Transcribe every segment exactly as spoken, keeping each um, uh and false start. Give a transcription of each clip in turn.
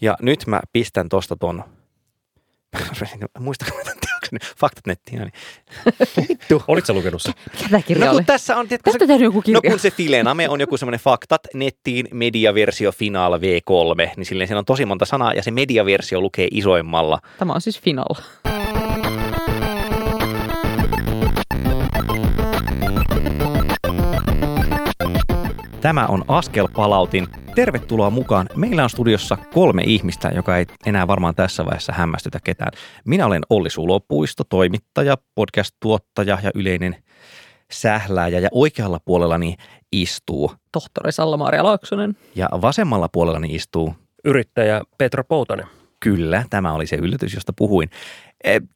Ja nyt mä pistän tosta ton, muistakaa tämän teoksen, Faktat nettiin, niin vittu. Olitko sä lukenut sen? Mitä kirja oli? No tässä on, tiedätkö, se, joku kirja. No kun se Filename on joku semmoinen Faktat nettiin mediaversio Final V kolme, niin silleen siinä on tosi monta sanaa ja se mediaversio lukee isoimmalla. Tämä on siis Final. Tämä on Askel Palautin. Tervetuloa mukaan. Meillä on studiossa kolme ihmistä, joka ei enää varmaan tässä vaiheessa hämmästytä ketään. Minä olen Olli Sulopuisto, toimittaja, podcast-tuottaja ja yleinen sählääjä. Ja oikealla puolellani istuu tohtori Salla-Maria Laaksonen. Ja vasemmalla puolellani istuu yrittäjä Petra Poutanen. Kyllä, tämä oli se yllätys, josta puhuin.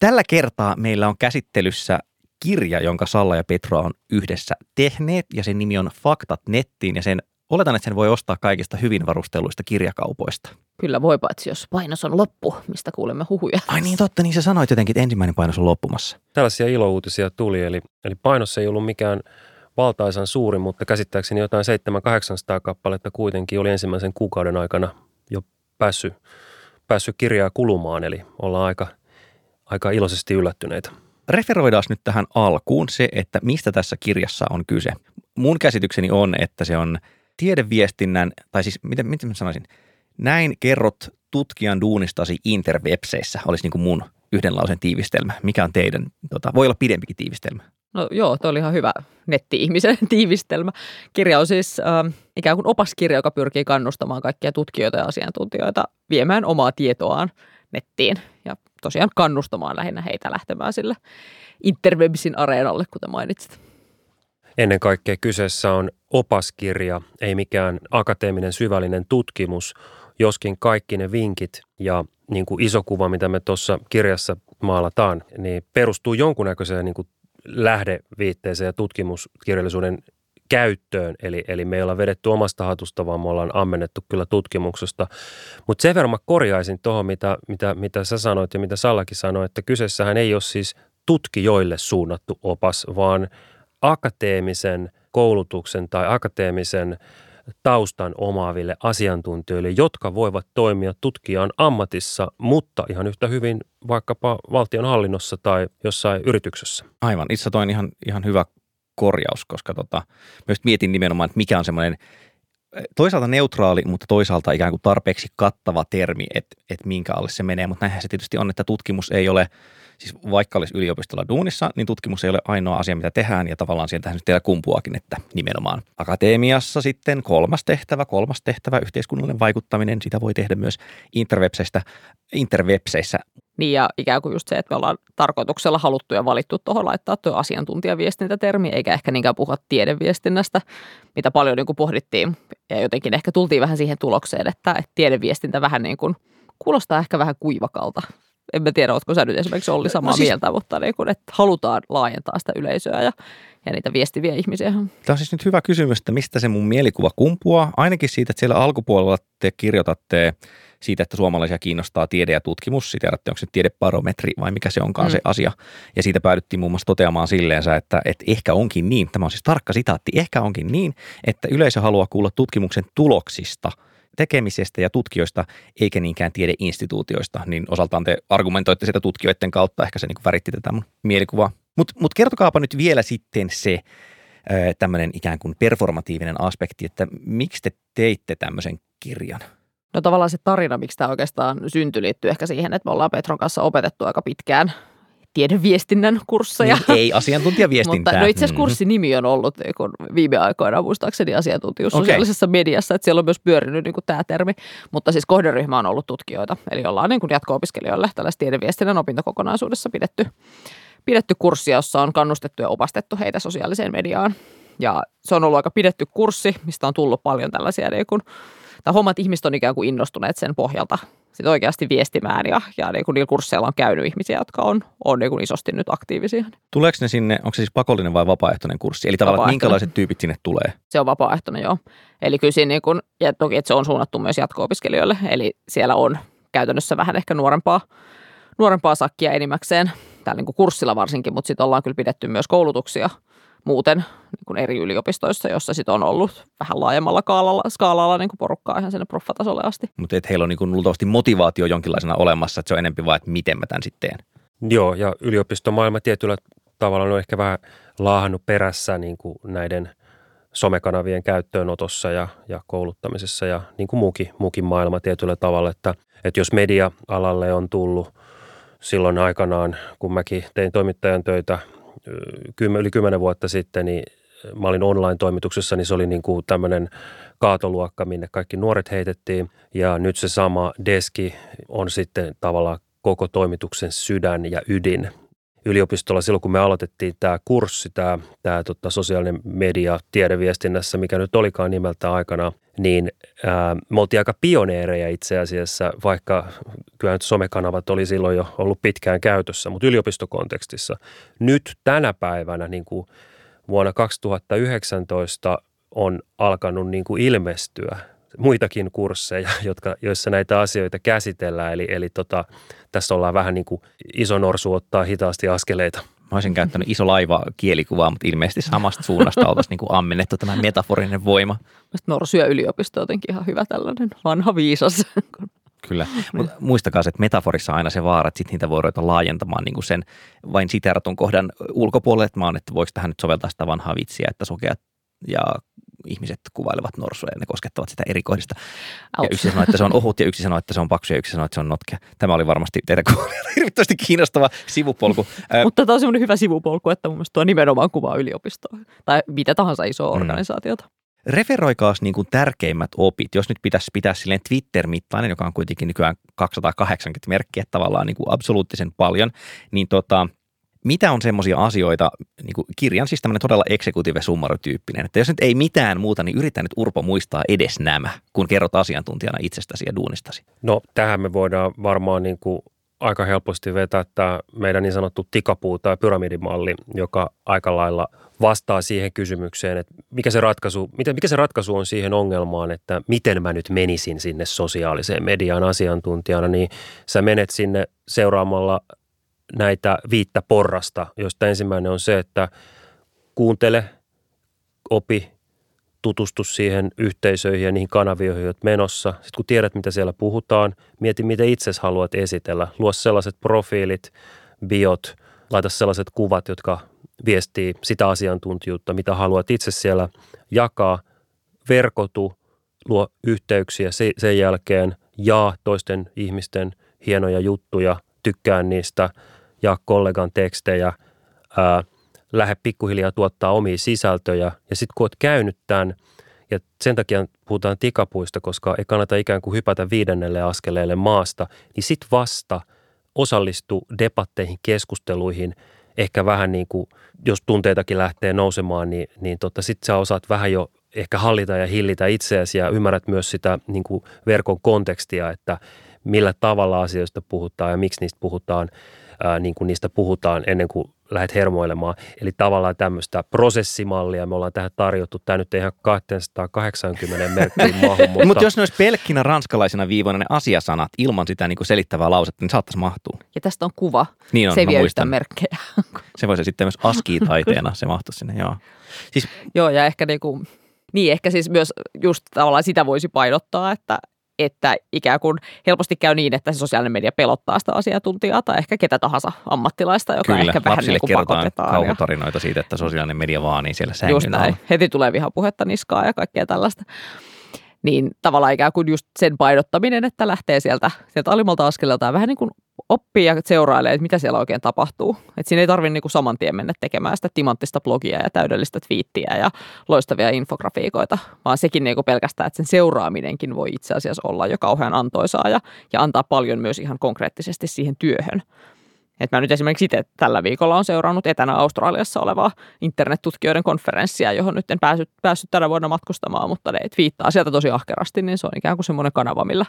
Tällä kertaa meillä on käsittelyssä kirja, jonka Salla ja Petra on yhdessä tehneet, ja sen nimi on Faktat nettiin, ja sen, oletan, että sen voi ostaa kaikista hyvin varustelluista kirjakaupoista. Kyllä voi, paitsi jos painos on loppu, mistä kuulemme huhuja. Ai niin totta, niin sä sanoit jotenkin, että ensimmäinen painos on loppumassa. Tällaisia ilouutisia tuli, eli, eli painos ei ollut mikään valtaisan suuri, mutta käsittääkseni jotain seitsemän kahdeksansataa kappaletta kuitenkin oli ensimmäisen kuukauden aikana jo päässyt, päässyt kirjaa kulumaan, eli ollaan aika, aika iloisesti yllättyneitä. Referoidaan nyt tähän alkuun se, että mistä tässä kirjassa on kyse. Mun käsitykseni on, että se on tiedeviestinnän, tai siis miten, miten mä sanoisin, näin kerrot tutkijan duunistasi interwebseissä, olisi niin kuin mun yhden lausen tiivistelmä. Mikä on teidän, tota, voi olla pidempikin tiivistelmä. No joo, toi oli ihan hyvä netti-ihmisen tiivistelmä. Kirja on siis äh, ikään kuin opaskirja, joka pyrkii kannustamaan kaikkia tutkijoita ja asiantuntijoita viemään omaa tietoaan nettiin ja tosiaan kannustamaan lähinnä heitä lähtemään sille interwebsin areenalle, kuten mainitsit. Ennen kaikkea kyseessä on opaskirja, ei mikään akateeminen syvällinen tutkimus, joskin kaikki ne vinkit ja niin kuin iso kuva, mitä me tuossa kirjassa maalataan, niin perustuu jonkunnäköiseen niin kuin lähdeviitteeseen ja tutkimuskirjallisuuden käyttöön, eli, eli me ei olla vedetty omasta hatusta, vaan me ollaan ammennettu kyllä tutkimuksesta. Mutta sen verran mä korjaisin tuohon, mitä, mitä, mitä sä sanoit ja mitä Sallakin sanoi, että kyseessähän ei ole siis tutkijoille suunnattu opas, vaan akateemisen koulutuksen tai akateemisen taustan omaaville asiantuntijoille, jotka voivat toimia tutkijan ammatissa, mutta ihan yhtä hyvin vaikkapa valtionhallinnossa tai jossain yrityksessä. Aivan, itse toin ihan, ihan hyvä korjaus, koska tota, myös mietin nimenomaan, että mikä on semmoinen toisaalta neutraali, mutta toisaalta ikään kuin tarpeeksi kattava termi, että, että minkä alle se menee. Mutta näinhän se tietysti on, että tutkimus ei ole, siis vaikka olisi yliopistolla duunissa, niin tutkimus ei ole ainoa asia, mitä tehdään. Ja tavallaan sieltähän nyt teillä kumpuakin, että nimenomaan akatemiassa sitten kolmas tehtävä, kolmas tehtävä, yhteiskunnallinen vaikuttaminen, sitä voi tehdä myös interwebseistä, interwebseissä. Niin ja ikään kuin just se, että me ollaan tarkoituksella haluttu ja valittu tuohon laittaa tuo asiantuntijaviestintätermi, eikä ehkä niinkään puhua tiedeviestinnästä, mitä paljon niin kuin pohdittiin. Ja jotenkin ehkä tultiin vähän siihen tulokseen, että, että tiedeviestintä vähän niin kuin kuulostaa ehkä vähän kuivakalta. En mä tiedä, ootko sä nyt esimerkiksi Olli samaa no siis, mieltä, mutta niin kuin, että halutaan laajentaa sitä yleisöä ja, ja niitä viestiviä ihmisiä. Tämä on siis nyt hyvä kysymys, että mistä se mun mielikuva kumpuaa. Ainakin siitä, että siellä alkupuolella te kirjoitatte siitä, että suomalaisia kiinnostaa tiede ja tutkimus. Siitä erätte, onko se tiedebarometri vai mikä se onkaan mm. se asia. Ja siitä päädyttiin muun muassa toteamaan silleensä, että, että ehkä onkin niin, tämä on siis tarkka sitaatti, ehkä onkin niin, että yleisö haluaa kuulla tutkimuksen tuloksista, tekemisestä ja tutkijoista, eikä niinkään tiedeinstituutioista, niin osaltaan te argumentoitte sitä tutkijoiden kautta, ehkä se niin kuin väritti tätä mun mielikuvaa. Mutta mut kertokaapa nyt vielä sitten se tämmöinen ikään kuin performatiivinen aspekti, että miksi te teitte tämmöisen kirjan? No tavallaan se tarina, miksi tämä oikeastaan syntyi, liittyy ehkä siihen, että me ollaan Petron kanssa opetettu aika pitkään tiedeviestinnän kursseja. Niin, ei asiantuntijaviestintää. Mutta no itse asiassa kurssinimi on ollut niin kun viime aikoina muistaakseni asiantuntijuus okay. sosiaalisessa mediassa, että siellä on myös pyörinyt niin kun tämä termi, mutta siis kohderyhmä on ollut tutkijoita, eli ollaan niin kun jatko-opiskelijoille tällaisessa tiedeviestinnän opintokokonaisuudessa pidetty, pidetty kurssia, jossa on kannustettu ja opastettu heitä sosiaaliseen mediaan. Ja se on ollut aika pidetty kurssi, mistä on tullut paljon tällaisia niin kun tai hommat ihmiset on ikään kuin innostuneet sen pohjalta sitten oikeasti viestimään ja, ja niin kuin niillä kursseilla on käynyt ihmisiä, jotka on, on niin kuin isosti nyt aktiivisia. Tuleeko ne sinne, onko se siis pakollinen vai vapaaehtoinen kurssi? Eli tavallaan minkälaiset tyypit sinne tulee? Se on vapaaehtoinen, joo. Eli kyllä siinä niin kuin, ja toki että se on suunnattu myös jatko-opiskelijoille, eli siellä on käytännössä vähän ehkä nuorempaa, nuorempaa sakkia enimmäkseen, täällä niin kuin kurssilla varsinkin, mutta sitten ollaan kyllä pidetty myös koulutuksia muuten niin kuin eri yliopistoissa, jossa sit on ollut vähän laajemmalla skaalalla, skaalalla niin kuin porukkaa ihan sinne proffatasolle asti. Mutta et heillä on niin kuin luultavasti motivaatio jonkinlaisena olemassa, että se on enemmän vaan, että miten mä tämän sitten teen. Joo, ja yliopistomaailma tietyllä tavalla on ehkä vähän laahannut perässä niin kuin näiden somekanavien käyttöönotossa ja, ja kouluttamisessa ja niin kuin muukin, muukin maailma tietyllä tavalla, että, että jos media-alalle on tullut silloin aikanaan, kun mäkin tein toimittajan töitä yli kymmenen vuotta sitten, niin mä olin online-toimituksessa, niin se oli niin kuin tämmöinen kaatoluokka, minne kaikki nuoret heitettiin ja nyt se sama deski on sitten tavallaan koko toimituksen sydän ja ydin. Yliopistolla silloin, kun me aloitettiin tämä kurssi, tämä, tämä tota, sosiaalinen media tiedeviestinnässä, mikä nyt olikaan nimeltä aikana, niin ää, me oltiin aika pioneereja itse asiassa, vaikka kyllä nyt somekanavat oli silloin jo ollut pitkään käytössä, mutta yliopistokontekstissa. Nyt tänä päivänä, niin kuin vuonna kaksituhattayhdeksäntoista, on alkanut niin kuin ilmestyä muitakin kursseja, jotka, joissa näitä asioita käsitellään. Eli, eli tota, tässä ollaan vähän niin kuin iso norsu ottaa hitaasti askeleita. Mä olisin käyttänyt iso laiva kielikuvaa, mutta ilmeisesti samasta suunnasta oltaisiin niin kuin ammennettu tämä metaforinen voima. Mielestäni norsuja yliopisto on jotenkin ihan hyvä tällainen vanha viisas. Kyllä, mutta muistakaa se, että metaforissa aina se vaara, että sit niitä voi ruveta laajentamaan niin kuin sen vain siteeratun kohdan ulkopuolelle. Että mä oon, että voiko tähän nyt soveltaa sitä vanhaa vitsiä, että sokeat ja ihmiset kuvailevat norsuja ja ne koskettavat sitä eri kohdista. Out. Ja yksi sanoi, että se on ohut ja yksi sanoi, että se on paksu ja yksi sanoi, että se on notkea. Tämä oli varmasti teidän kuulijoille hirvittävästi kiinnostava sivupolku. Mutta tämä on semmoinen hyvä sivupolku, että mun mielestä tuo nimenomaan kuvaa yliopistoa tai mitä tahansa isoa organisaatiota. Mm. Referoikaas niin kuin tärkeimmät opit, jos nyt pitäisi pitää silleen Twitter-mittainen, joka on kuitenkin nykyään kaksisataakahdeksankymmentä merkkiä tavallaan niin kuin absoluuttisen paljon, niin tota... Mitä on semmoisia asioita, niin kuin kirjan siis tämmöinen todella executive summary tyyppinen, että jos nyt ei mitään muuta, niin yritä nyt Urpo muistaa edes nämä, kun kerrot asiantuntijana itsestäsi ja duunistasi. No tähän me voidaan varmaan niin kuin aika helposti vetää tämä meidän niin sanottu tikapuu tai pyramidimalli, joka aika lailla vastaa siihen kysymykseen, että mikä se ratkaisu, mikä se ratkaisu on siihen ongelmaan, että miten mä nyt menisin sinne sosiaaliseen mediaan asiantuntijana, niin sä menet sinne seuraamalla näitä viittä porrasta, josta ensimmäinen on se, että kuuntele, opi, tutustu siihen yhteisöihin ja niihin kanavioihin, joita menossa. Sitten kun tiedät, mitä siellä puhutaan, mieti, miten itse haluat esitellä. Luo sellaiset profiilit, biot, laita sellaiset kuvat, jotka viestii sitä asiantuntijuutta, mitä haluat itse siellä jakaa. Verkotu, luo yhteyksiä sen jälkeen, jaa toisten ihmisten hienoja juttuja, tykkään niistä, ja kollegan tekstejä, ää, lähde pikkuhiljaa tuottaa omia sisältöjä. Ja sitten kun olet käynyt tämän, ja sen takia puhutaan tikapuista, koska ei kannata ikään kuin hypätä viidennelle askeleelle maasta, niin sitten vasta osallistu debatteihin, keskusteluihin, ehkä vähän niin kuin, jos tunteitakin lähtee nousemaan, niin, niin tota, sitten sä osaat vähän jo ehkä hallita ja hillitä itseäsi, ja ymmärrät myös sitä niin kuin verkon kontekstia, että millä tavalla asioista puhutaan ja miksi niistä puhutaan, ää, niin kuin niistä puhutaan ennen kuin lähdet hermoilemaan. Eli tavallaan tämmöistä prosessimallia me ollaan tähän tarjottu. Tämä nyt ei ihan kaksisataakahdeksankymmentä merkkiin mahu. Mutta Mut jos ne olisi pelkkinä ranskalaisena viivoina ne asiasanat ilman sitä niin kuin selittävää lausetta, niin saattaisi mahtua. Ja tästä on kuva. Niin on, se ei vie yhtään merkkejä. Se voisi sitten myös askitaiteena, se mahtuisi sinne, joo. Siis, joo, ja ehkä, niinku, niin, ehkä siis myös just tavallaan sitä voisi painottaa, että että ikään kuin helposti käy niin, että se sosiaalinen media pelottaa sitä asiantuntijaa tai ehkä ketä tahansa ammattilaista, joka kyllä, ehkä vähän niin kuin pakotetaan. Kyllä, lapsille kauhutarinoita siitä, että sosiaalinen media vaanii siellä sängyn alla. Just näin. Heti tulee vihapuhetta niskaa ja kaikkea tällaista. Niin tavallaan ikään kuin just sen painottaminen, että lähtee sieltä, sieltä alimmalta askeleeltaan vähän niin kuin oppii ja seurailee, että mitä siellä oikein tapahtuu. Että siinä ei tarvitse niin kuin saman tien mennä tekemään sitä timanttista blogia ja täydellistä twiittiä ja loistavia infografiikoita, vaan sekin niin kuin pelkästään, että sen seuraaminenkin voi itse asiassa olla jo kauhean antoisaa ja, ja antaa paljon myös ihan konkreettisesti siihen työhön. Et mä nyt esimerkiksi itse tällä viikolla olen seurannut etänä Australiassa olevaa internettutkijoiden konferenssia, johon nyt en päässyt, päässyt tänä vuonna matkustamaan, mutta ne twiittaa sieltä tosi ahkerasti, niin se on ikään kuin semmoinen kanava, millä,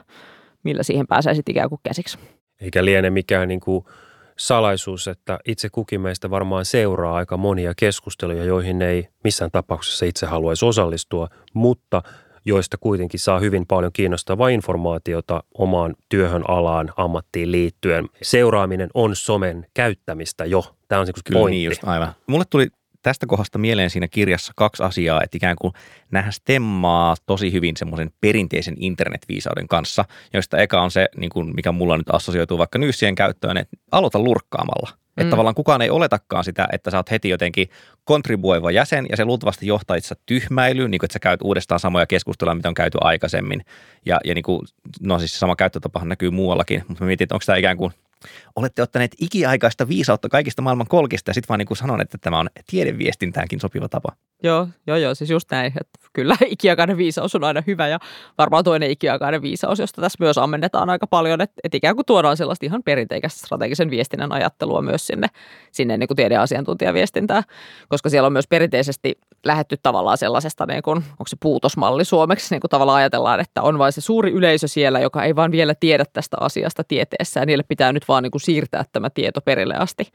millä siihen pääsee sitten ikään kuin käsiksi. Eikä liene mikään niin kuin salaisuus, että itse kukin meistä varmaan seuraa aika monia keskusteluja, joihin ei missään tapauksessa itse haluaisi osallistua, mutta joista kuitenkin saa hyvin paljon kiinnostavaa informaatiota omaan työhön, alaan, ammattiin liittyen. Seuraaminen on somen käyttämistä jo. Tämä on se pointti. Niin just, aivan. Mulle tuli tästä kohdasta mieleen siinä kirjassa kaksi asiaa, että ikään kuin nähdään stemmaa tosi hyvin semmoisen perinteisen internetviisauden kanssa, joista eka on se, niin kuin mikä mulla nyt assosioituu vaikka nyyssien käyttöön, että aloita lurkkaamalla. Mm. Että tavallaan kukaan ei oletakaan sitä, että sä oot heti jotenkin kontribuoiva jäsen ja se luultavasti johtaa itse tyhmäilyyn, niin kuin että sä käyt uudestaan samoja keskusteluja, mitä on käyty aikaisemmin. Ja, ja niin kuin, no siis sama käyttötapahan näkyy muuallakin, mutta mä mietin, että onko tämä ikään kuin olette ottaneet ikiaikaista viisautta kaikista maailman kolkista ja sitten vaan niin kuin sanon, että tämä on tiedeviestintäänkin sopiva tapa. Joo, joo, joo, siis just näin, että kyllä ikiaikainen viisaus on aina hyvä ja varmaan toinen ikiaikainen viisaus, josta tässä myös ammennetaan aika paljon, että, että ikään kuin tuodaan sellaista ihan perinteikästä strategisen viestinnän ajattelua myös sinne, sinne niin kuin tiedeasiantuntijaviestintään, koska siellä on myös perinteisesti lähdetty tavallaan sellaisesta, niin kuin, onko se puutosmalli suomeksi, niin kuin tavallaan ajatellaan, että on vain se suuri yleisö siellä, joka ei vaan vielä tiedä tästä asiasta tieteessä ja niille pitää nyt vaan niin kuin siirtää tämä tieto perille asti,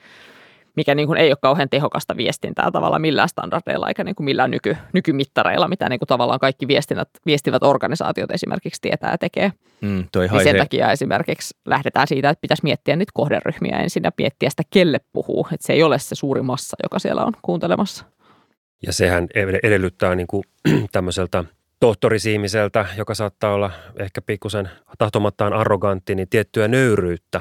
mikä niin kuin ei ole kauhean tehokasta viestintää tavallaan millään standardeilla eikä niin kuin millään nyky, nykymittareilla, mitä niin kuin tavallaan kaikki viestinnät, viestivät organisaatiot esimerkiksi tietää ja tekee. Mm, toi niin sen takia esimerkiksi lähdetään siitä, että pitäisi miettiä niitä kohderyhmiä ensin ja miettiä sitä, kelle puhuu. Että se ei ole se suuri massa, joka siellä on kuuntelemassa. Ja sehän edellyttää niin kuin tämmöiseltä tohtorisiimiseltä, joka saattaa olla ehkä pikkusen tahtomattaan arrogantti, niin tiettyä nöyryyttä.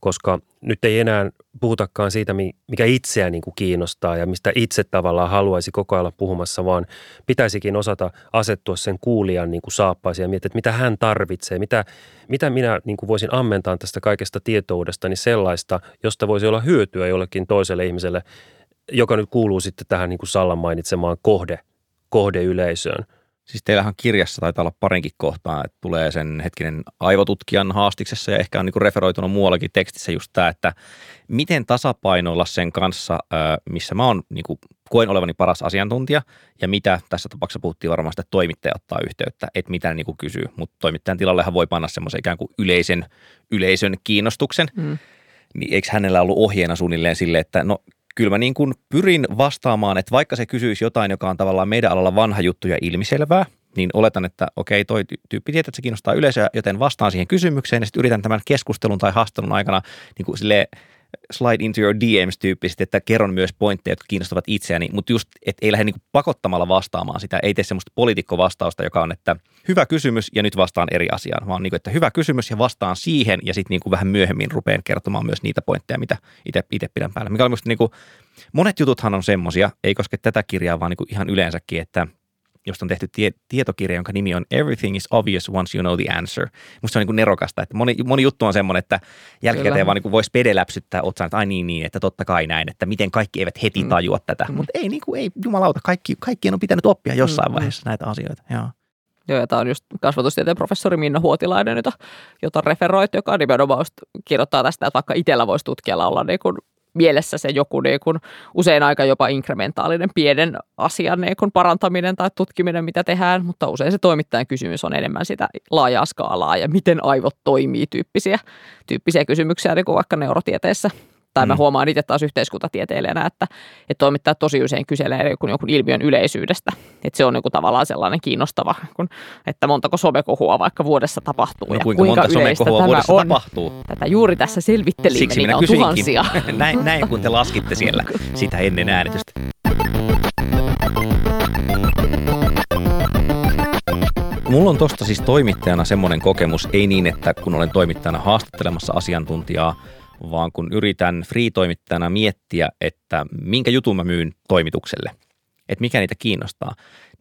Koska nyt ei enää puhutakaan siitä, mikä itseä niin kuin kiinnostaa ja mistä itse tavallaan haluaisi koko ajan puhumassa, vaan pitäisikin osata asettua sen kuulijan niin kuin saappaisiin ja miettiä, että mitä hän tarvitsee, mitä, mitä minä niin kuin voisin ammentaa tästä kaikesta tietoudestani sellaista, josta voisi olla hyötyä jollekin toiselle ihmiselle, joka nyt kuuluu sitten tähän niin kuin Sallan mainitsemaan kohde, kohdeyleisöön. Siis teillähän kirjassa taitaa olla parinkin kohtaa, että tulee sen hetkinen aivotutkijan haastiksessa ja ehkä on niin referoitunut muuallakin tekstissä just tämä, että miten tasapainoilla sen kanssa, missä mä oon, niin kuin, koen olevani paras asiantuntija ja mitä tässä tapauksessa puhuttiin varmaan sitä, että toimittaja ottaa yhteyttä, että mitä ne niin kuin kysyy, mutta toimittajan tilallehan voi panna semmoisen ikään kuin yleisen, yleisön kiinnostuksen, mm. niin eikö hänellä ollut ohjeena suunnilleen sille, että no kyllä mä niin kuin pyrin vastaamaan, että vaikka se kysyisi jotain, joka on tavallaan meidän alalla vanha juttu ja ilmiselvää, niin oletan, että okei, toi tyyppi tietää, että se kiinnostaa yleisöä, joten vastaan siihen kysymykseen ja sitten yritän tämän keskustelun tai haastattelun aikana niin kuin silleen slide into your D Ms -tyyppisesti, että kerron myös pointteja, jotka kiinnostavat itseäni, mutta just, että ei lähde niin kuin pakottamalla vastaamaan sitä, ei tee semmoista poliitikkovastausta, joka on, että hyvä kysymys ja nyt vastaan eri asiaan, vaan niin kuin, että hyvä kysymys ja vastaan siihen ja sitten niin kuin vähän myöhemmin rupean kertomaan myös niitä pointteja, mitä itse pidän päällä. Mikä oli musta niin kuin, monet jututhan on semmoisia, ei koske tätä kirjaa, vaan niin kuin ihan yleensäkin, että josta on tehty tie- tietokirja, jonka nimi on Everything is obvious once you know the answer. Musta se on niin kuin nerokasta, että moni, moni juttu on semmoinen, että jälkikäteen vaan niin kuin voisi pedeläpsyttää otsaan, että ai niin, niin, että totta kai näin, että miten kaikki eivät heti tajua mm. tätä. Mm. Mutta ei, niin kuin, ei jumalauta, kaikki, kaikkien on pitänyt oppia jossain mm. vaiheessa näitä asioita. Joo. Joo, ja tämä on just kasvatustieteen professori Minna Huotilainen, jota, jota referoit, joka nimenomaan kirjoittaa tästä, että vaikka itsellä voisi tutkijalla olla niin kuin mielessä se joku niin kun, usein aika jopa inkrementaalinen pienen asian niin kun parantaminen tai tutkiminen, mitä tehdään, mutta usein se toimittajan kysymys on enemmän sitä laajaa skaalaa ja miten aivot toimii -tyyppisiä, tyyppisiä kysymyksiä niin kuin vaikka neurotieteessä. Tai mä huomaan itse taas yhteiskuntatieteilijänä, että, että toimittajat tosi usein kyselee jonkun, jonkun ilmiön yleisyydestä. Että se on joku tavallaan sellainen kiinnostava, kun, että montako somekohua vaikka vuodessa tapahtuu. No, ja kuinka, kuinka monta somekohua vuodessa on. tapahtuu? Tätä juuri tässä selvittelimme, siksi niitä on tuhansia. näin, näin kun te laskitte siellä sitä ennen äänitystä. Mulla on tosta siis toimittajana semmoinen kokemus, ei niin, että kun olen toimittajana haastattelemassa asiantuntijaa, vaan kun yritän free-toimittajana miettiä, että minkä jutun mä myyn toimitukselle, että mikä niitä kiinnostaa,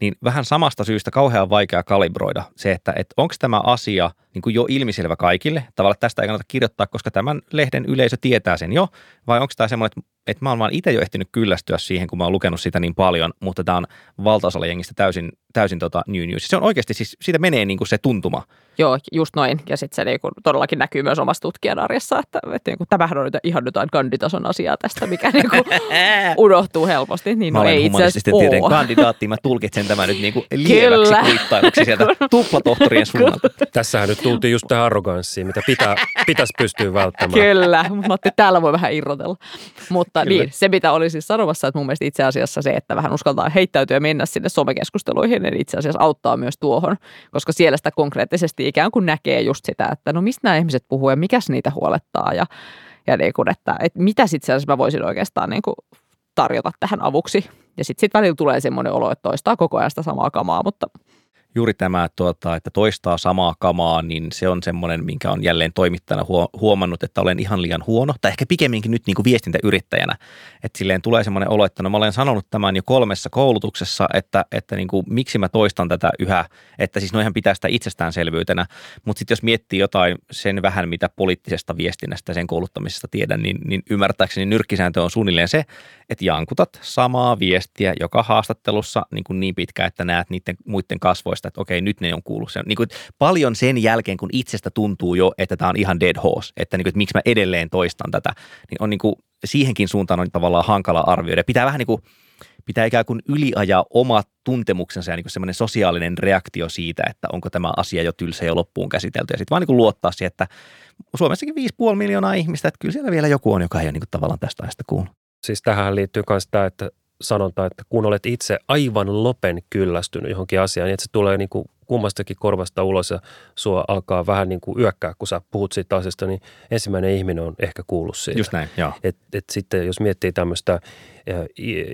niin vähän samasta syystä kauhean vaikea kalibroida se, että, että onko tämä asia niin kuin jo ilmiselvä kaikille, tavallaan tästä ei kannata kirjoittaa, koska tämän lehden yleisö tietää sen jo, vai onko tämä semmoinen, että, että mä oon vaan itse jo ehtinyt kyllästyä siihen, kun mä oon lukenut sitä niin paljon, mutta tämä on valtaosalla jengistä täysin, täysin tota new news. Se on oikeasti, siis siitä menee niin kuin se tuntuma. Joo, just noin. Ja sitten se niin kuin todellakin näkyy myös omassa tutkijan arjessa, että, että niin kuin, tämähän on ihan jotain kanditason asiaa tästä, mikä niin kuin unohtuu helposti. Niin mä no, olen ei humanististen tiedon kandidaatti, mä tulkitsen tämä nyt niin kuin lieväksi kuittailuksi sieltä tuplatohtorien suunnalta. Tässähän nyt tultiin just tähän arroganssiin, mitä pitää, pitäisi pystyä välttämään. Kyllä, mutta mä ajattelin, täällä voi vähän irrotella. Mutta Kyllä. Niin, se mitä oli siis sanomassa, että mun mielestä itse asiassa se, että vähän uskaltaa heittäytyä ja mennä sinne somekeskusteluihin, niin itse asiassa auttaa myös tuohon, koska siellä sitä konkreettisesti ikään kuin näkee just sitä, että no mistä nämä ihmiset puhuu ja mikäs niitä huolettaa ja, ja niin kuin, että, että mitä sitten mä voisin oikeastaan niin kuin tarjota tähän avuksi. Ja sitten sit välillä tulee semmoinen olo, että toistaa koko ajan sitä samaa kamaa, mutta... Juuri tämä, tuota, että toistaa samaa kamaa, niin se on semmoinen, minkä on jälleen toimittajana huomannut, että olen ihan liian huono. Tai ehkä pikemminkin nyt niin kuin viestintäyrittäjänä. Että silleen tulee semmoinen olo, että no mä olen sanonut tämän jo kolmessa koulutuksessa, että, että niin kuin, miksi mä toistan tätä yhä. Että siis noihän pitää sitä itsestäänselvyytenä. Mutta sitten jos miettii jotain sen vähän, mitä poliittisesta viestinnästä ja sen kouluttamisesta tiedän, niin, niin ymmärtääkseni nyrkkisääntö on suunnilleen se, että jankutat samaa viestiä joka haastattelussa niin, kuin niin pitkään, että näet niiden muiden kasvoista, että okei, nyt ne on kuullut sen. Niin kuin paljon sen jälkeen, kun itsestä tuntuu jo, että tämä on ihan dead horse, että, niin kuin, että miksi mä edelleen toistan tätä, niin on niin kuin, siihenkin suuntaan on tavallaan hankala arvioida. Pitää vähän niin kuin, pitää ikään kuin yliajaa omat tuntemuksensa ja niin kuin semmoinen sosiaalinen reaktio siitä, että onko tämä asia jo tylsä ja loppuun käsitelty. Ja sitten vaan niin kuin luottaa siihen, että Suomessakin viisi pilkku viisi miljoonaa ihmistä, että kyllä siellä vielä joku on, joka ei ole niin kuin tavallaan tästä aiheesta kuullut. Siis tähän liittyy myös tämä, että sanonta, että kun olet itse aivan lopen kyllästynyt johonkin asiaan, niin että se tulee niin kuin kummastakin korvasta ulos ja sua alkaa vähän niin kuin yökkää, kun sä puhut siitä asiasta, niin ensimmäinen ihminen on ehkä kuullut siitä. Just näin, joo. Et, et sitten jos miettii tämmöistä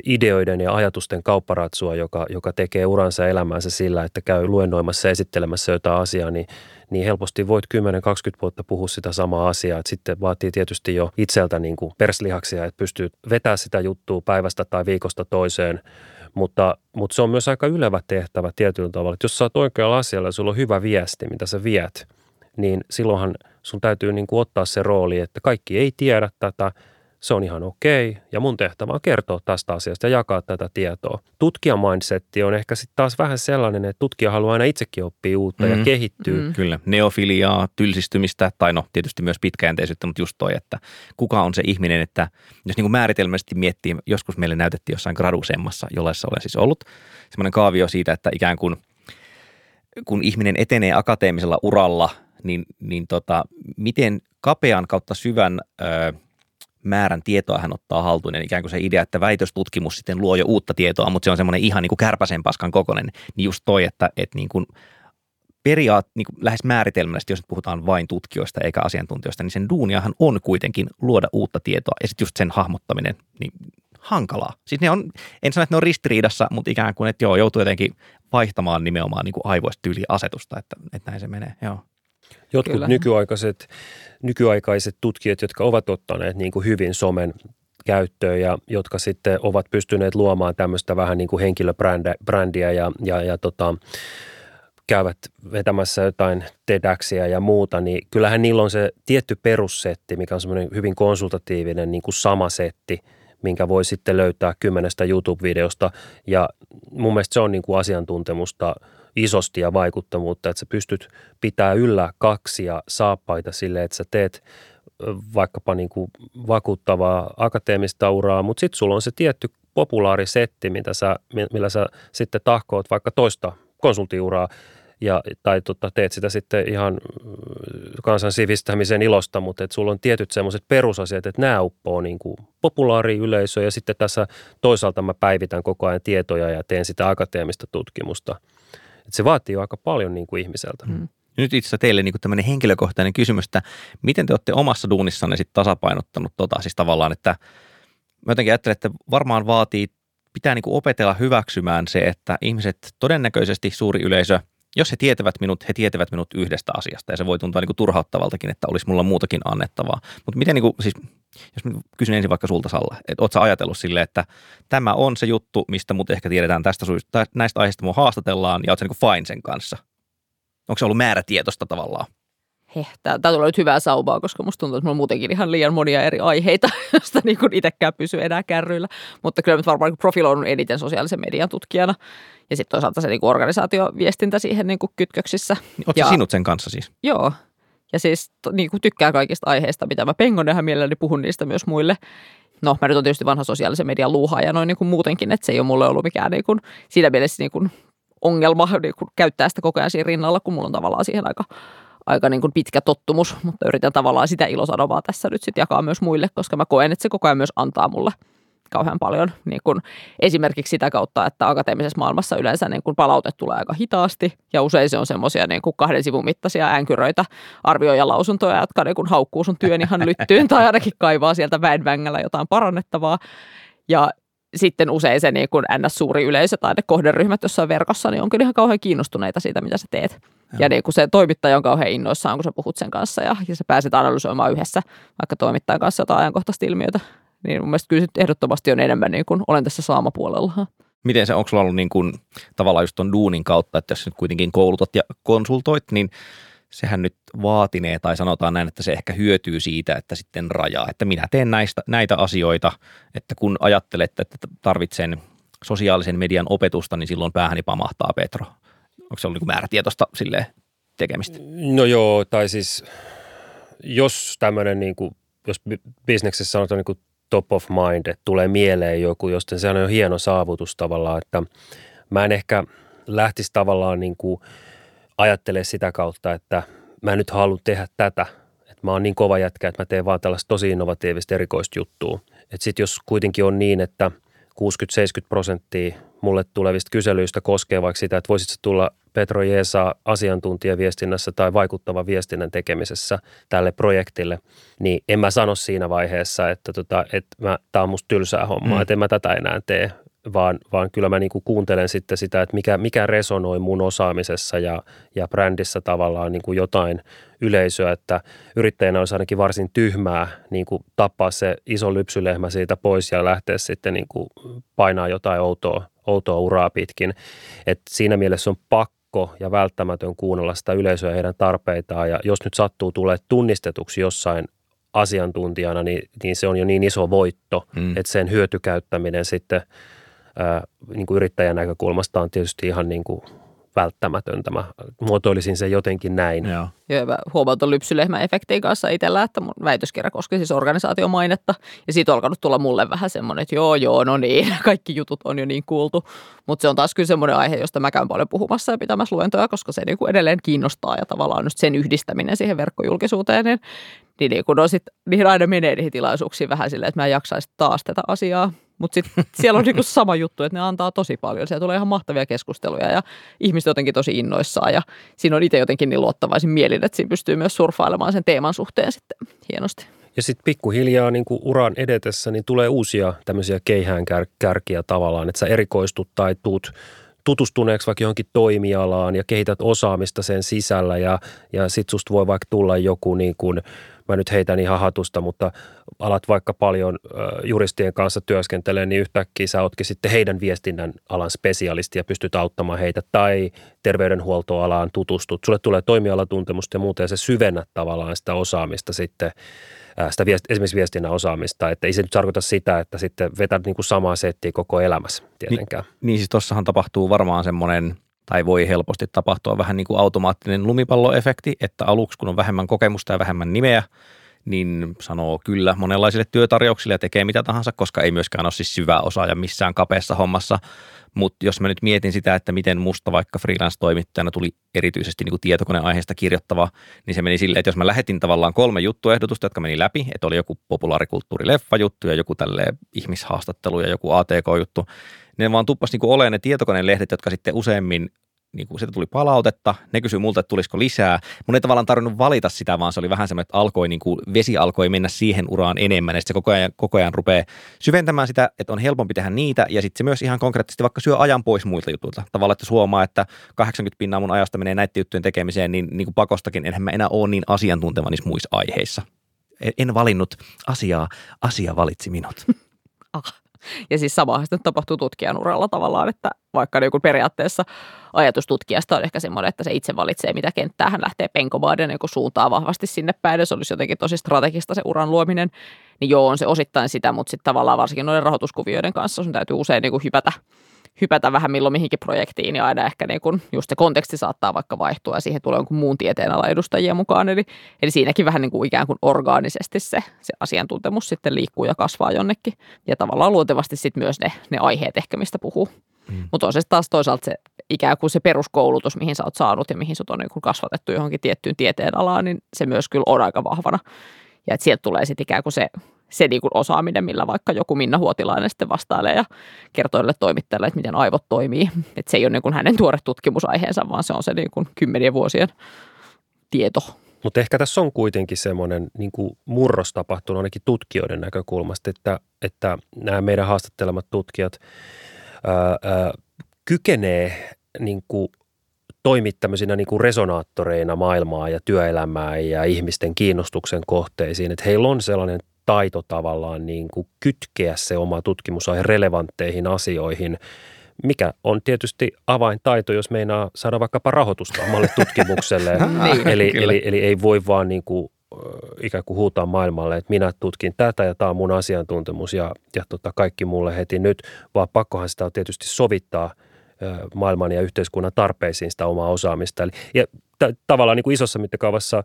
ideoiden ja ajatusten kaupparatsua, joka, joka tekee uransa elämäänsä sillä, että käy luennoimassa ja esittelemässä jotain asiaa, niin, niin helposti voit kymmenen kaksikymmentä vuotta puhua sitä samaa asiaa. Et sitten vaatii tietysti jo itseltä niin kuin perslihaksia, että pystyy vetämään sitä juttua päivästä tai viikosta toiseen. Mutta, mutta se on myös aika ylevä tehtävä tietyllä tavalla, että jos sä oot oikealla asialla ja sulla on hyvä viesti, mitä sä viet, niin silloinhan sun täytyy niin kuin ottaa se rooli, että kaikki ei tiedä tätä, se on ihan okei ja mun tehtävä on kertoa tästä asiasta ja jakaa tätä tietoa. Tutkijamindsetti on ehkä sitten taas vähän sellainen, että tutkija haluaa aina itsekin oppia uutta mm-hmm. ja kehittyä. Mm-hmm. Kyllä, neofiliaa, tylsistymistä tai no tietysti myös pitkäjänteisyyttä, mutta just toi, että kuka on se ihminen, että jos niin kuin määritelmästi miettii, joskus meille näytettiin jossain gradusemmassa, jollaisessa olen siis ollut, semmoinen kaavio siitä, että ikään kuin kun ihminen etenee akateemisella uralla, niin, niin tota, miten kapean kautta syvän... Öö, määrän tietoa hän ottaa haltuun, niin ikään kuin se idea, että väitöstutkimus sitten luo jo uutta tietoa, mutta se on semmoinen ihan niin kuin kärpäsen paskan kokoinen, niin just toi, että, että niin kuin periaat, niin kuin lähes määritelmällisesti, jos nyt puhutaan vain tutkijoista eikä asiantuntijoista, niin sen duuniahan on kuitenkin luoda uutta tietoa ja sitten just sen hahmottaminen, niin hankalaa. Siis ne on, en sano, että ne on ristiriidassa, mutta ikään kuin, että joo, joutuu jotenkin vaihtamaan nimenomaan niin kuin aivoista tyyliä asetusta, että, että näin se menee, joo. Jotkut Kyllä. nykyaikaiset, nykyaikaiset tutkijat, jotka ovat ottaneet niin kuin hyvin somen käyttöön ja jotka sitten ovat pystyneet luomaan tämmöistä vähän niin kuin henkilöbrändiä ja, ja, ja tota, käyvät vetämässä jotain TEDxia ja muuta, niin kyllähän niillä on se tietty perussetti, mikä on semmoinen hyvin konsultatiivinen niin kuin sama setti, minkä voi sitten löytää kymmenestä YouTube-videosta ja mun mielestä se on niin kuin asiantuntemusta isosti ja vaikuttavuutta, että sä pystyt pitää yllä kaksia saappaita sille, että sä teet vaikkapa niin kuin vakuuttavaa akateemista uraa, mutta sitten sulla on se tietty populaarisetti, mitä sä, millä sä sitten tahkoot vaikka toista konsulttiuraa ja, tai tota, teet sitä sitten ihan kansan sivistämisen ilosta, mutta et sulla on tietyt semmoiset perusasiat, että nämä uppoo niin kuin populaariyleisöön ja sitten tässä toisaalta mä päivitän koko ajan tietoja ja teen sitä akateemista tutkimusta. Että se vaatii jo aika paljon niin kuin ihmiseltä. Mm. Nyt itse asiassa teille niin kuin tämmöinen henkilökohtainen kysymys, että miten te olette omassa duunissanne sitten tasapainottanut tota, siis tavallaan, että mä jotenkin ajattelen, että varmaan vaatii, pitää niin kuin opetella hyväksymään se, että ihmiset, todennäköisesti suuri yleisö, jos he tietävät minut, he tietävät minut yhdestä asiasta ja se voi tuntua niin kuin turhauttavaltakin, että olisi mulla muutakin annettavaa. Mutta miten niin kuin, siis, jos kysyn ensin vaikka sulta Salla, että ootko sä ajatellut silleen, että tämä on se juttu, mistä mut ehkä tiedetään tästä suista, näistä aiheista mua haastatellaan ja ootko sä niin kuin fine sen kanssa? Onko se ollut määrätietoista tavallaan? Heh, tää, tää tulee nyt hyvää saubaa, koska musta tuntuu, että mulla on muutenkin ihan liian monia eri aiheita, josta niin kuin itsekään pysyy enää kärryillä. Mutta kyllä nyt varmaan profiloidun eniten sosiaalisen median tutkijana. Ja sitten toisaalta se niin kuin organisaatioviestintä siihen niin kuin kytköksissä. Oletko ja... sinut sen kanssa siis? Joo. Ja siis niin kuin tykkää kaikista aiheista, mitä mä pengon ja mielelläni puhun niistä myös muille. No, mä nyt on tietysti vanha sosiaalisen median luuhaaja noin niin kuin muutenkin, että se ei ole mulle ollut mikään niin kuin, siinä mielessä niin kuin ongelma niin kuin käyttää sitä koko ajan siinä rinnalla, kun mulla on tavallaan siihen aika... aika niin kuin pitkä tottumus, mutta yritän tavallaan sitä ilosanovaa tässä nyt sitten jakaa myös muille, koska mä koen, että se koko ajan myös antaa mulle kauhean paljon. Niin kuin esimerkiksi sitä kautta, että akateemisessa maailmassa yleensä niin kuin palaute tulee aika hitaasti ja usein se on semmoisia niin kuin kahden sivun mittaisia äänkyröitä, arvioja, lausuntoja, jotka niin kuin haukkuu sun työn ihan lyttyyn tai ainakin kaivaa sieltä väen vängällä jotain parannettavaa. Ja sitten usein se niin kuin N S-suuri yleisö tai ne kohderyhmät jossain verkossa, niin on kyllä ihan kauhean kiinnostuneita siitä, mitä sä teet. Ja, ja niin kuin se toimittaja on kauhean innoissaan, kun sä puhut sen kanssa ja, ja sä pääset analysoimaan yhdessä vaikka toimittajan kanssa jotain ajankohtaista ilmiötä. Niin mun mielestä kyllä ehdottomasti on enemmän niin kuin olen tässä saamapuolella. Miten se, onko sulla ollut niin kuin, tavallaan just ton duunin kautta, että jos nyt kuitenkin koulutat ja konsultoit, niin sehän nyt vaatinee tai sanotaan näin, että se ehkä hyötyy siitä, että sitten rajaa, että minä teen näistä, näitä asioita, että kun ajattelet, että tarvitsen sosiaalisen median opetusta, niin silloin päähäni pamahtaa Petro. Onko se ollut niin määrätietoista silleen tekemistä? No joo, tai siis jos tämmöinen, niin kuin, jos bisneksessä sanotaan niin kuin top of mind, että tulee mieleen joku, josten sehän on jo hieno saavutus tavallaan, että mä en ehkä lähtisi tavallaan niin kuin ajattelee sitä kautta, että mä nyt haluan tehdä tätä, että mä oon niin kova jätkä, että mä teen vaan tällaista tosi innovatiivista erikoista juttua. Että sit jos kuitenkin on niin, että kuusikymmentä seitsemänkymmentä prosenttia mulle tulevista kyselyistä koskee vaikka sitä, että voisitko tulla Petro Jeesaa asiantuntijaviestinnässä tai vaikuttavan viestinnän tekemisessä tälle projektille, niin en mä sano siinä vaiheessa, että tota, et mä, tää on musta tylsää hommaa, mm. että en mä tätä enää tee. Vaan, vaan kyllä mä niin kuin kuuntelen sitten sitä, että mikä, mikä resonoi mun osaamisessa ja, ja brändissä tavallaan niin kuin jotain yleisöä, että yrittäjänä olisi ainakin varsin tyhmää niin kuin tappaa se iso lypsylehmä siitä pois ja lähteä sitten niin kuin painaa jotain outoa, outoa uraa pitkin. Et siinä mielessä on pakko ja välttämätön kuunnella sitä yleisöä ja heidän tarpeitaan ja jos nyt sattuu tulee tunnistetuksi jossain asiantuntijana, niin, niin se on jo niin iso voitto, mm. että sen hyötykäyttäminen sitten Ää, niin kuin yrittäjän näkökulmasta on tietysti ihan niin kuin välttämätöntä. Mä muotoilisin sen jotenkin näin. Joo, Joo mä huomaan tuon lypsylehmäefektin kanssa itsellä, että mun väitöskirja koski siis organisaatiomainetta. Ja siitä on alkanut tulla mulle vähän semmoinen, että joo, joo, no niin, kaikki jutut on jo niin kuultu. Mutta se on taas kyllä semmoinen aihe, josta mä käyn paljon puhumassa ja pitämässä luentoja, koska se niin kuin edelleen kiinnostaa ja tavallaan just sen yhdistäminen siihen verkkojulkisuuteen, niin, niin, niin kun no sit, niihin aina menee niihin tilaisuuksiin vähän silleen, että mä en jaksaisi taas tätä asiaa. Mutta sitten siellä on niinku sama juttu, että ne antaa tosi paljon. Siellä tulee ihan mahtavia keskusteluja ja ihmiset jotenkin tosi innoissaan. Ja siinä on itse jotenkin niin luottavaisin mielin, että siinä pystyy myös surfailemaan sen teeman suhteen sitten hienosti. Ja sitten pikkuhiljaa niin kuin uran edetessä niin tulee uusia tämmöisiä keihäänkärkiä tavallaan, että sä erikoistut tai tuut tutustuneeksi vaikka johonkin toimialaan ja kehität osaamista sen sisällä. Ja, ja sitten susta voi vaikka tulla joku niin kuin, mä nyt heitän ihan hatusta, mutta alat vaikka paljon juristien kanssa työskentelee, niin yhtäkkiä sä ootkin sitten heidän viestinnän alan spesialisti ja pystyt auttamaan heitä tai terveydenhuoltoalaan tutustut. Sulle tulee toimialatuntemusta ja muuta ja se syvennät tavallaan sitä osaamista sitten, sitä viest, esimerkiksi viestinnän osaamista, että ei se nyt tarkoita sitä, että sitten vetät niin kuin samaa settiä koko elämässä tietenkään. Ni, niin siis tossahan tapahtuu varmaan semmoinen, tai voi helposti tapahtua vähän niin kuin automaattinen lumipalloefekti, että aluksi kun on vähemmän kokemusta ja vähemmän nimeä, niin sanoo kyllä monenlaisille työtarjouksille ja tekee mitä tahansa, koska ei myöskään ole siis syvä osaaja missään kapeassa hommassa. Mutta jos mä nyt mietin sitä, että miten musta vaikka freelance-toimittajana tuli erityisesti niin kuin tietokoneaiheesta kirjoittava, niin se meni silleen, että jos mä lähetin tavallaan kolme juttuehdotusta, jotka meni läpi, että oli joku populaarikulttuurileffajuttu ja joku tälleen ihmishaastattelu ja joku A T K-juttu, ne vaan tuppasi niin kuin olemaan ne tietokoneen lehdet, jotka sitten useammin niin kuin sieltä tuli palautetta, ne kysyi multa, että tulisiko lisää. Mun ei tavallaan tarvinnut valita sitä, vaan se oli vähän semmoinen, että alkoi, niin kuin vesi alkoi mennä siihen uraan enemmän, ja sitten se koko ajan, koko ajan rupeaa syventämään sitä, että on helpompi tehdä niitä, ja sitten se myös ihan konkreettisesti vaikka syö ajan pois muilta jutuilta. Tavallaan, että huomaa, että kahdeksankymmentä pinnaa mun ajasta menee näiden juttujen tekemiseen, niin, niin kuin pakostakin enhän mä enää ole niin asiantunteva niissä muissa aiheissa. En valinnut asiaa, asia valitsi minut. Ja siis samaa sitten tapahtuu tutkijan uralla tavallaan, että vaikka niin kuin periaatteessa ajatus tutkijasta on ehkä semmoinen, että se itse valitsee, mitä kenttää hän lähtee penkomaan ja niin kuin suuntaa vahvasti sinne päin. Se olisi jotenkin tosi strategista se uran luominen. Niin joo, on se osittain sitä, mutta sitten tavallaan varsinkin noiden rahoituskuvioiden kanssa sun täytyy usein niin kuin hypätä, hypätä vähän milloin mihinkin projektiin ja aina ehkä niin kuin just se konteksti saattaa vaikka vaihtua ja siihen tulee jonkun muun tieteenalan edustajia mukaan. Eli, eli siinäkin vähän niin kuin ikään kuin orgaanisesti se, se asiantuntemus sitten liikkuu ja kasvaa jonnekin ja tavallaan luontevasti sitten myös ne, ne aiheet ehkä mistä puhuu. Mm. Mutta on se taas toisaalta se ikään kuin se peruskoulutus, mihin sä oot saanut ja mihin sut on niin kuin kasvatettu johonkin tiettyyn tieteenalaan, niin se myös kyllä on aika vahvana. Ja että sieltä tulee sitten ikään kuin se, se niin kuin osaaminen, millä vaikka joku Minna Huotilainen sitten vastailee ja kertoo jolle toimittajalle, että miten aivot toimii. Että se ei ole niin kuin hänen tuore tutkimusaiheensa, vaan se on se niin kuin kymmenien vuosien tieto Mutta ehkä tässä on kuitenkin semmoinen niin kuin murros tapahtunut ainakin tutkijoiden näkökulmasta, että, että nämä meidän haastattelemat tutkijat ää, ää, kykenee niin kuin toimii tämmöisinä niin kuin resonaattoreina maailmaa ja työelämää ja ihmisten kiinnostuksen kohteisiin, että heillä on sellainen taito tavallaan niin kuin kytkeä se oma tutkimusaihe relevantteihin asioihin, mikä on tietysti avaintaito, jos meinaa saada vaikkapa rahoitusta omalle tutkimukselle. niin, eli, eli, eli ei voi vaan niin kuin, ikään kuin huutaa maailmalle, että minä tutkin tätä ja tämä on mun asiantuntemus ja, ja tota kaikki mulle heti nyt, vaan pakkohan sitä on tietysti sovittaa maailman ja yhteiskunnan tarpeisiin sitä omaa osaamista. Eli, ja t- tavallaan niin kuin isossa mittakaavassa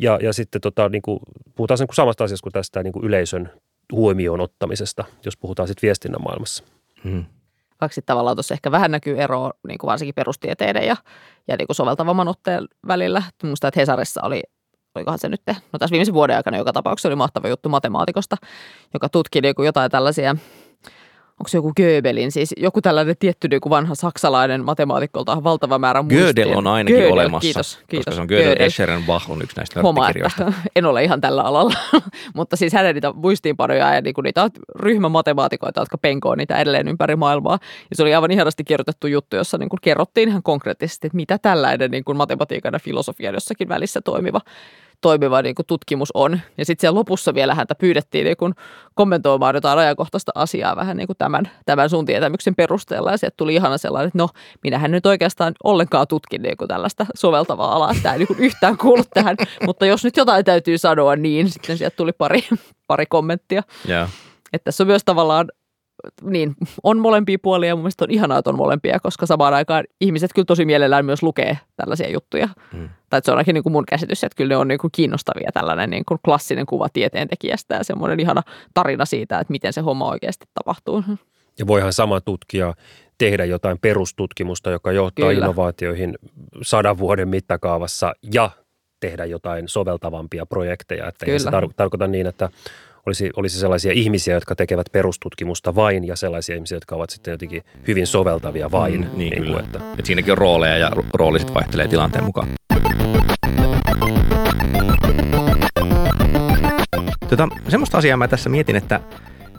ja, ja sitten tota, niin kuin, puhutaan niin kuin samasta asiasta kuin tästä niin kuin yleisön huomioon ottamisesta, jos puhutaan sitten viestinnän maailmassa. Hmm. Vaikka sitten tavallaan tuossa ehkä vähän näkyy eroa niin kuin varsinkin perustieteiden ja, ja niin kuin soveltavamman otteen välillä. Minusta, että Hesarissa oli, olikohan se nyt, no tässä viimeisen vuoden aikana joka tapauksessa oli mahtava juttu matemaatikosta, joka tutki niin kuin jotain tällaisia, onko se joku Gödelin, siis joku tällainen tietty niin kuin vanha saksalainen matemaatikkolta on valtava määrä muistia. Gödel on ainakin Gödel, olemassa, kiitos, kiitos, koska se on Gödel, Gödel. Escherenbach on yksi näistä nörttikirjoista. En ole ihan tällä alalla, mutta siis hänen niitä muistiinpanoja ja niinku niitä ryhmämatemaatikoita, jotka penkoo niitä edelleen ympäri maailmaa. Ja se oli aivan ihanasti kirjoitettu juttu, jossa niinku kerrottiin ihan konkreettisesti, että mitä tällainen niinku matematiikan ja filosofian jossakin välissä toimiva. toimiva niin kuin tutkimus on. Ja sitten siellä lopussa vielä häntä pyydettiin niin kuin kommentoimaan jotain ajankohtaista asiaa vähän niin kuin tämän, tämän sun tietämyksen perusteella. Ja sieltä tuli ihana sellainen, että no, minähän nyt oikeastaan ollenkaan tutkin niin kuin tällaista soveltavaa alaa. Tämä ei niin kuin yhtään kuulu tähän, mutta jos nyt jotain täytyy sanoa, niin sitten sieltä tuli pari, pari kommenttia. Yeah. Että tässä on myös tavallaan, niin, on molempia puolia ja mun mielestä on ihanaa, että on molempia, koska samaan aikaan ihmiset kyllä tosi mielellään myös lukee tällaisia juttuja. Mm. Tai se on ainakin niin kuin mun käsitys, että kyllä ne on niin kuin kiinnostavia tällainen niin kuin klassinen kuva tieteentekijästä ja semmoinen ihana tarina siitä, että miten se homma oikeasti tapahtuu. Ja voihan sama tutkija tehdä jotain perustutkimusta, joka johtaa kyllä innovaatioihin sadan vuoden mittakaavassa ja tehdä jotain soveltavampia projekteja. Että ei se tar- tarkoita niin, että Olisi, olisi sellaisia ihmisiä, jotka tekevät perustutkimusta vain ja sellaisia ihmisiä, jotka ovat sitten jotenkin hyvin soveltavia vain. Mm, niin, niin kuin, että. Et siinäkin on rooleja ja rooliset vaihtelee tilanteen mukaan. Tota, semmoista asiaa mä tässä mietin, että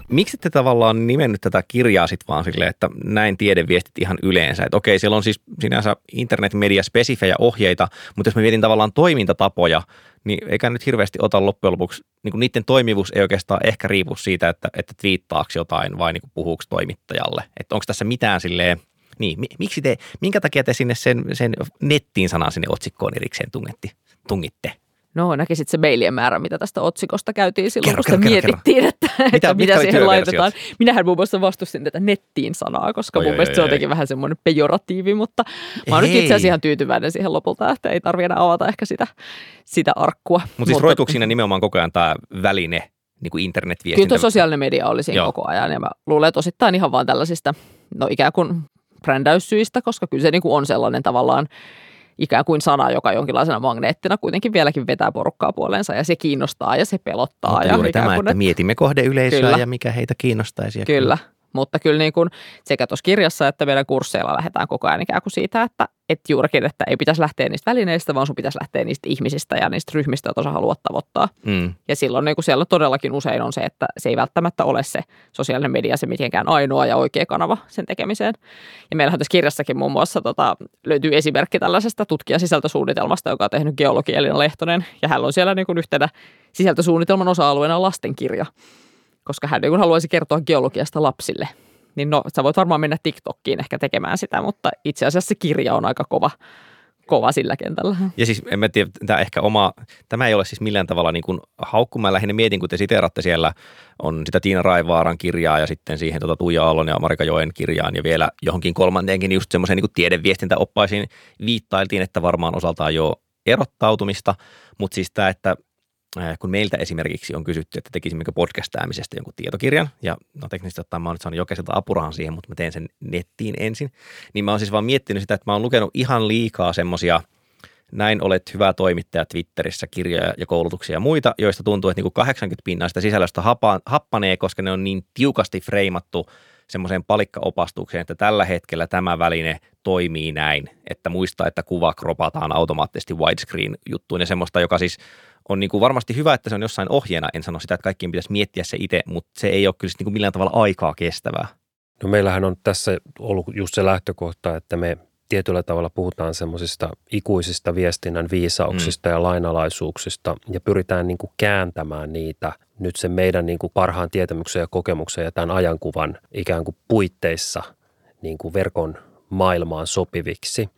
miksi ette tavallaan nimennyt tätä kirjaa sit vaan silleen, että näin tiedeviestit ihan yleensä. Että okei, siellä on siis sinänsä internetmedia-spesifejä ohjeita, mutta jos mä mietin tavallaan toimintatapoja, niin eikä nyt hirveästi ota loppujen lopuksi, niin kuin niiden toimivuus ei oikeastaan ehkä riipu siitä, että, että twiittaako jotain vai niin kuin puhuuko toimittajalle. Että onko tässä mitään silleen, niin miksi te, minkä takia te sinne sen, sen nettiin sanan sinne otsikkoon erikseen tungitti, tungitte? No, näkisit se mailien määrä, mitä tästä otsikosta käytiin silloin, kerro, kun kerro, mietittiin, kerro. Että, mitä, että mitä siihen laitetaan. Minähän muun muassa vastustin tätä nettiin-sanaa, koska oi, mun oi, mielestä oi, se on jotenkin vähän semmoinen pejoratiivi, mutta mä oon nyt itse asiassa ihan tyytyväinen siihen lopulta, että ei tarvitse enää avata ehkä sitä, sitä arkkua. Mut siis mutta siis roituuko siinä nimenomaan koko ajan tämä väline, niin kuin internetviestintä? Kyllä tuo sosiaalinen media oli siinä koko ajan, ja mä luulen, että osittain ihan vaan tällaisista, no ikään kuin brändäyssyistä, koska kyllä se niin kuin on sellainen tavallaan, ikään kuin sana, joka jonkinlaisena magneettina kuitenkin vieläkin vetää porukkaa puoleensa ja se kiinnostaa ja se pelottaa. Mutta ja juuri tämä, että et... mietimme kohdeyleisöä kyllä ja mikä heitä kiinnostaisi. Kyllä, kyllä. Mutta kyllä niin kuin sekä tuossa kirjassa että meidän kursseilla lähdetään koko ajan ikään kuin siitä, että et juurikin, että ei pitäisi lähteä niistä välineistä, vaan sun pitäisi lähteä niistä ihmisistä ja niistä ryhmistä, joita sä haluat tavoittaa. Mm. Ja silloin niin kuin siellä todellakin usein on se, että se ei välttämättä ole se sosiaalinen media se mitenkään ainoa ja oikea kanava sen tekemiseen. Ja meillähän tässä kirjassakin muun muassa tota, löytyy esimerkki tällaisesta tutkijasisältösuunnitelmasta, joka on tehnyt geologi Elina Lehtonen. Ja hän on siellä niin kuin yhtenä sisältösuunnitelman osa-alueena lastenkirja, koska hän niin haluaisi kertoa geologiasta lapsille. Niin no, sä voit varmaan mennä TikTokiin ehkä tekemään sitä, mutta itse asiassa se kirja on aika kova, kova sillä kentällä. Ja siis en mä tiedä, tämä, ehkä oma, tämä ei ole siis millään tavalla niin kuin haukku. Mä lähinnä mietin, kun te siteeratte siellä, on sitä Tiina Raivaaran kirjaa ja sitten siihen tuota Tuija Aallon ja Marika Joen kirjaan ja vielä johonkin kolmanteenkin just semmoiseen niin kuin tiedeviestintäoppaisiin viittailtiin, että varmaan osaltaan jo erottautumista, mutta siis tämä, että kun meiltä esimerkiksi on kysytty, että tekisimmekö podcastaamisesta jonkun tietokirjan, ja no teknisesti ottaen mä oon nyt saanut jokaiselta apurahan siihen, mutta mä teen sen nettiin ensin, niin mä oon siis vaan miettinyt sitä, että mä oon lukenut ihan liikaa semmosia näin olet hyvä toimittaja Twitterissä, kirjoja ja koulutuksia ja muita, joista tuntuu, että niinku kahdeksankymmentä pinnaa sitä sisällöstä happanee, koska ne on niin tiukasti freimattu semmoiseen palikkaopastukseen, että tällä hetkellä tämä väline toimii näin, että muista, että kuva kropataan automaattisesti widescreen-juttuun ja semmoista, joka siis on niin kuin varmasti hyvä, että se on jossain ohjeena. En sano sitä, että kaikkien pitäisi miettiä se itse, mutta se ei ole kyllä niin kuin millään tavalla aikaa kestävää. No meillähän on tässä ollut just se lähtökohta, että me tietyllä tavalla puhutaan semmoisista ikuisista viestinnän viisauksista mm. ja lainalaisuuksista ja pyritään niin kuin kääntämään niitä nyt sen meidän niin kuin parhaan tietämyksen ja kokemuksen ja tämän ajankuvan ikään kuin puitteissa niin kuin verkon maailmaan sopiviksi.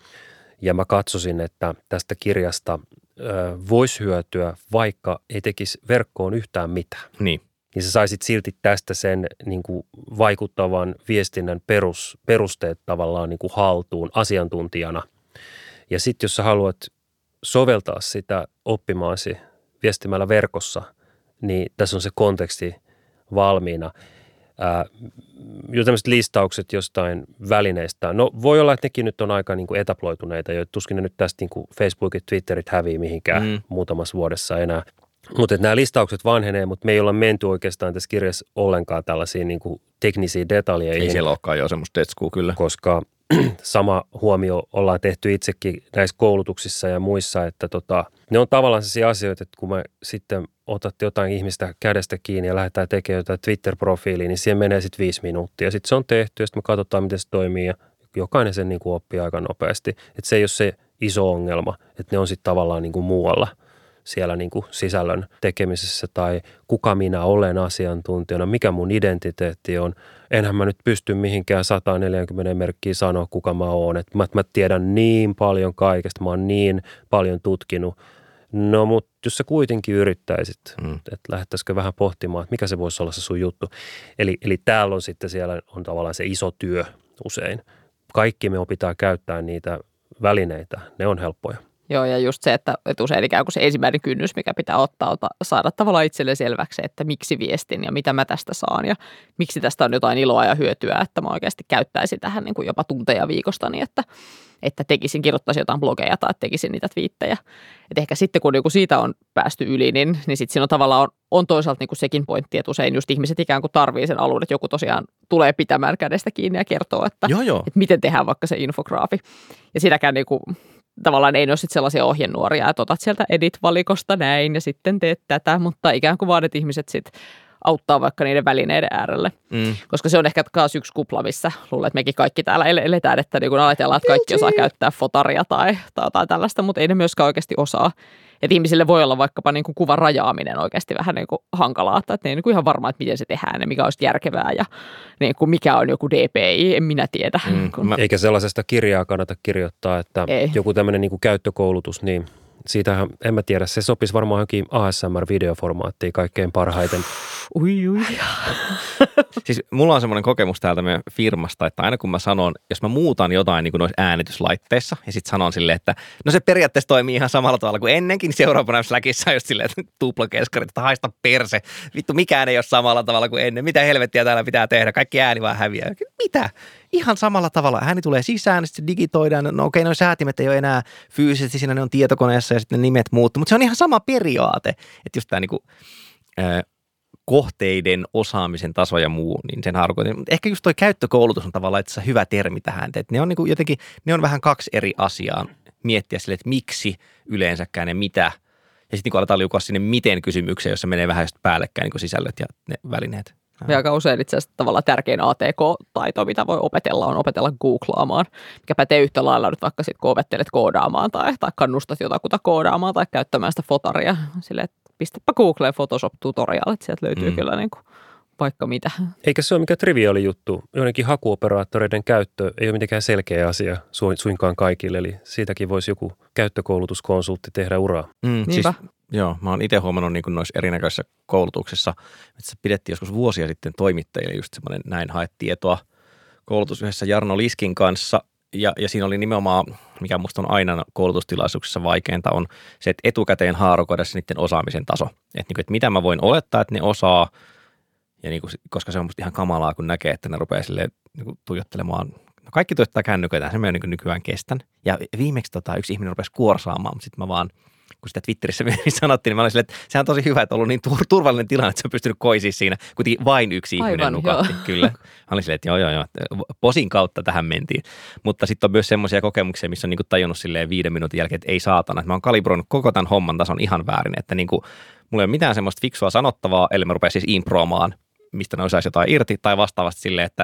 Ja mä katsosin, että tästä kirjasta ö, voisi hyötyä, vaikka ei tekisi verkkoon yhtään mitään. Niin. Niin sä saisit silti tästä sen niin kuin vaikuttavan viestinnän perus, perusteet tavallaan niin kuin haltuun asiantuntijana. Ja sitten jos sä haluat soveltaa sitä oppimaasi viestimällä verkossa, niin tässä on se konteksti valmiina. Ää, jo tämmöiset listaukset jostain välineistä. No voi olla, että nekin nyt on aika niin kuin etaploituneita, jo tuskin ne nyt tästä niin kuin Facebookit, Twitterit hävii mihinkään mm. muutamassa vuodessa enää. Mutta nämä listaukset vanhenee, mutta me ei olla menty oikeastaan tässä kirjassa ollenkaan tällaisiin niin kuin teknisiin detaljeihin. Ei siellä olekaan jo semmoista tetskua kyllä. Koska sama huomio ollaan tehty itsekin näissä koulutuksissa ja muissa, että tota, ne on tavallaan sellaisia asioita, että kun me sitten otatte jotain ihmistä kädestä kiinni ja lähdetään tekemään jotain Twitter-profiiliin, niin siihen menee sitten viisi minuuttia. Sitten se on tehty ja sitten me katsotaan, miten se toimii ja jokainen sen niin kuin oppii aika nopeasti. Että se ei ole se iso ongelma, että ne on sitten tavallaan niin kuin muualla siellä niin kuin sisällön tekemisessä tai kuka minä olen asiantuntijana, mikä mun identiteetti on. Enhän mä nyt pysty mihinkään sata neljäkymmentä merkkiä sanoa, kuka mä oon. Et mä, mä tiedän niin paljon kaikesta, mä oon niin paljon tutkinut. No mutta jos sä kuitenkin yrittäisit, mm. että lähdettäisikö vähän pohtimaan, että mikä se voisi olla se sun juttu. Eli, eli täällä on sitten siellä on tavallaan se iso työ usein. Kaikki me opitaan käyttää niitä välineitä, ne on helppoja. Joo, ja just se, että usein ikään kuin se ensimmäinen kynnys, mikä pitää ottaa, saada tavallaan itselle selväksi, että miksi viestin ja mitä mä tästä saan ja miksi tästä on jotain iloa ja hyötyä, että mä oikeasti käyttäisin tähän niin kuin jopa tunteja viikostani, että, että tekisin, kirjoittaisin jotain blogeja tai tekisin niitä twiittejä. Et ehkä sitten, kun siitä on päästy yli, niin, niin sitten siinä on tavallaan on, on toisaalta niin kuin sekin pointti, että usein just ihmiset ikään kuin tarvii sen alun, että joku tosiaan tulee pitämään kädestä kiinni ja kertoo, että, joo, joo. että miten tehdään vaikka se infograafi. Ja siinäkään niin kuin tavallaan ei ole sitten sellaisia ohjenuoria, että otat sieltä edit-valikosta näin ja sitten teet tätä, mutta ikään kuin vaan, että ihmiset sitten auttaa vaikka niiden välineiden äärelle. Mm. Koska se on ehkä taas yksi kupla, missä luulen, että mekin kaikki täällä eletään, että niin kun ajatellaan, että kaikki osaa käyttää fotaria tai, tai jotain tällaista, mutta ei ne myöskään oikeasti osaa. Että ihmisille voi olla vaikkapa niin kuin kuvan rajaaminen oikeasti vähän niin kuin hankalaa, tai että ne ei niin kuin ihan varmaa, että miten se tehdään ja mikä olisi järkevää ja niin kuin mikä on joku D P I, en minä tiedä. Mm, kun... Eikä sellaisesta kirjaa kannata kirjoittaa, että ei. Joku tämmöinen niin kuin käyttökoulutus, niin siitähän en mä tiedä, se sopisi varmaan johonkin A S M R-videoformaattiin kaikkein parhaiten. Ui, ui. Siis mulla on semmoinen kokemus täältä meidän firmasta, että aina kun mä sanon, jos mä muutan jotain niin kuin noissa äänityslaitteissa ja sitten sanon silleen, että no se periaatteessa toimii ihan samalla tavalla kuin ennenkin, seuraavana Slackissa on just silleen, että tuplakeskarit, että haista perse, vittu mikään ei ole samalla tavalla kuin ennen, mitä helvettiä täällä pitää tehdä, kaikki ääni vaan häviää, mitä? Ihan samalla tavalla. Ääni tulee sisään, sitten se digitoidaan. No okei, noin säätimet ei ole enää fyysisesti siinä, ne on tietokoneessa ja sitten ne nimet muuttuu. Mutta se on ihan sama periaate, että just tämä niinku, äh, kohteiden osaamisen taso ja muu, niin sen harkoitin. Mutta ehkä just toi käyttökoulutus on tavallaan itse asiassa hyvä termi tähän. Et ne on niinku jotenkin, ne on vähän kaksi eri asiaa miettiä sille, että miksi yleensäkään ja mitä. Ja sitten niinku aletaan liukua sinne miten kysymykseen, jossa menee vähän just päällekkäin niinku sisällöt ja ne välineet. Ja aika usein itse asiassa tavallaan tärkein A T K-taito, mitä voi opetella, on opetella googlaamaan, mikä pätee yhtä lailla nyt vaikka sitten, kun opettelet koodaamaan tai, tai kannustat jotakuta koodaamaan tai käyttämään sitä fotaria. Silleen, että pistäpä Googleen Photoshop-tutoriaalit, sieltä löytyy mm. kyllä niin kuin vaikka mitä. Eikä se ole mikään triviaali juttu. Joidenkin hakuoperaattoreiden käyttö ei ole mitenkään selkeä asia suinkaan kaikille, eli siitäkin voisi joku käyttökoulutuskonsultti tehdä uraa. Mm, siis, joo, mä oon itse huomannut niin kuin noissa erinäköisissä koulutuksissa, että se pidettiin joskus vuosia sitten toimittajille just semmoinen näin haet tietoa koulutus yhdessä Jarno Liskin kanssa. Ja, ja siinä oli nimenomaan, mikä musta on aina koulutustilaisuuksissa vaikeinta, on se, että etukäteen haarukoida se niiden osaamisen taso. Että, niin kuin, että mitä mä voin olettaa, että ne osaa. Ja niin kuin, koska se on musta ihan kamalaa, kun näkee, että ne rupeaa silleen niin kuin tuijottelemaan. No kaikki tuottaa kännyköitä, se mä jo niin kuin nykyään kestän. Ja viimeksi tota, yksi ihminen rupesi kuorsaamaan, mutta sitten mä vaan kun sitä Twitterissä sanottiin, niin mä olin silleen, että sehän on tosi hyvä, että on ollut niin turvallinen tilanne, että se on pystynyt koisiin siinä. Kuitenkin vain yksi ihminen Aivan, nukahti, joo. Kyllä. Mä olin silleen, että joo, joo, joo, posin kautta tähän mentiin. Mutta sitten on myös semmoisia kokemuksia, missä on niin kuin tajunnut silleen viiden minuutin jälkeen, että ei saatana. Että mä oon kalibroinut koko tämän homman tason ihan väärin, että niin kuin, mulla ei ole mitään semmoista fiksua sanottavaa, eli mä rupean siis improomaan, mistä ne osaisi jotain irti, tai vastaavasti silleen, että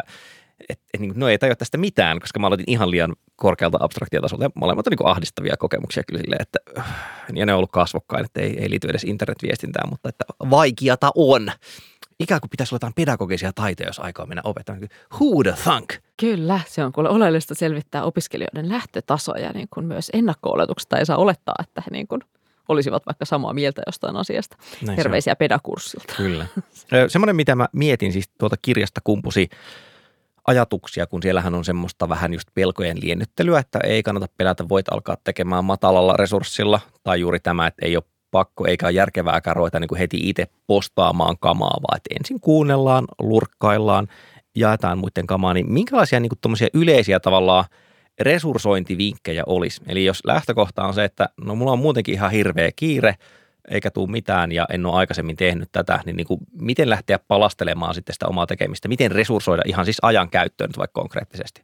et, et, niin kuin, no ei tajua tästä mitään, koska mä aloitin ihan liian korkealta abstraktia tasolta, ja molemmat on niin kuin ahdistavia kokemuksia kyllä silleen, että ja ne on ollut kasvokkain, että ei, ei liity edes internetviestintään, mutta että vaikeata on. Ikään kuin pitäisi olla jotain pedagogisia taitoja, jos aikaa mennä opettamaan. Who the thunk? Kyllä, se on kuule oleellista selvittää opiskelijoiden lähtötasoja, niin kuin myös ennakko-oletuksesta ei saa olettaa, että he niin kuin olisivat vaikka samaa mieltä jostain asiasta. Näin terveisiä pedakurssilta. Kyllä. Semmoinen, mitä mä mietin, siis tuolta kirjasta kumpusi ajatuksia, kun siellähän on semmoista vähän just pelkojen liennyttelyä, että ei kannata pelätä, voit alkaa tekemään matalalla resurssilla, tai juuri tämä, että ei ole pakko eikä ole järkevääkään ruveta niin kuin heti itse postaamaan kamaa, vaan että ensin kuunnellaan, lurkkaillaan, jaetaan muiden kamaa, niin minkälaisia niin kuin tuommoisia yleisiä tavallaan resursointivinkkejä olisi? Eli jos lähtökohta on se, että no mulla on muutenkin ihan hirveä kiire, eikä tule mitään ja en ole aikaisemmin tehnyt tätä, niin, niin kuin, miten lähteä palastelemaan sitten sitä omaa tekemistä? Miten resursoida ihan siis ajan käyttöön nyt vaikka konkreettisesti?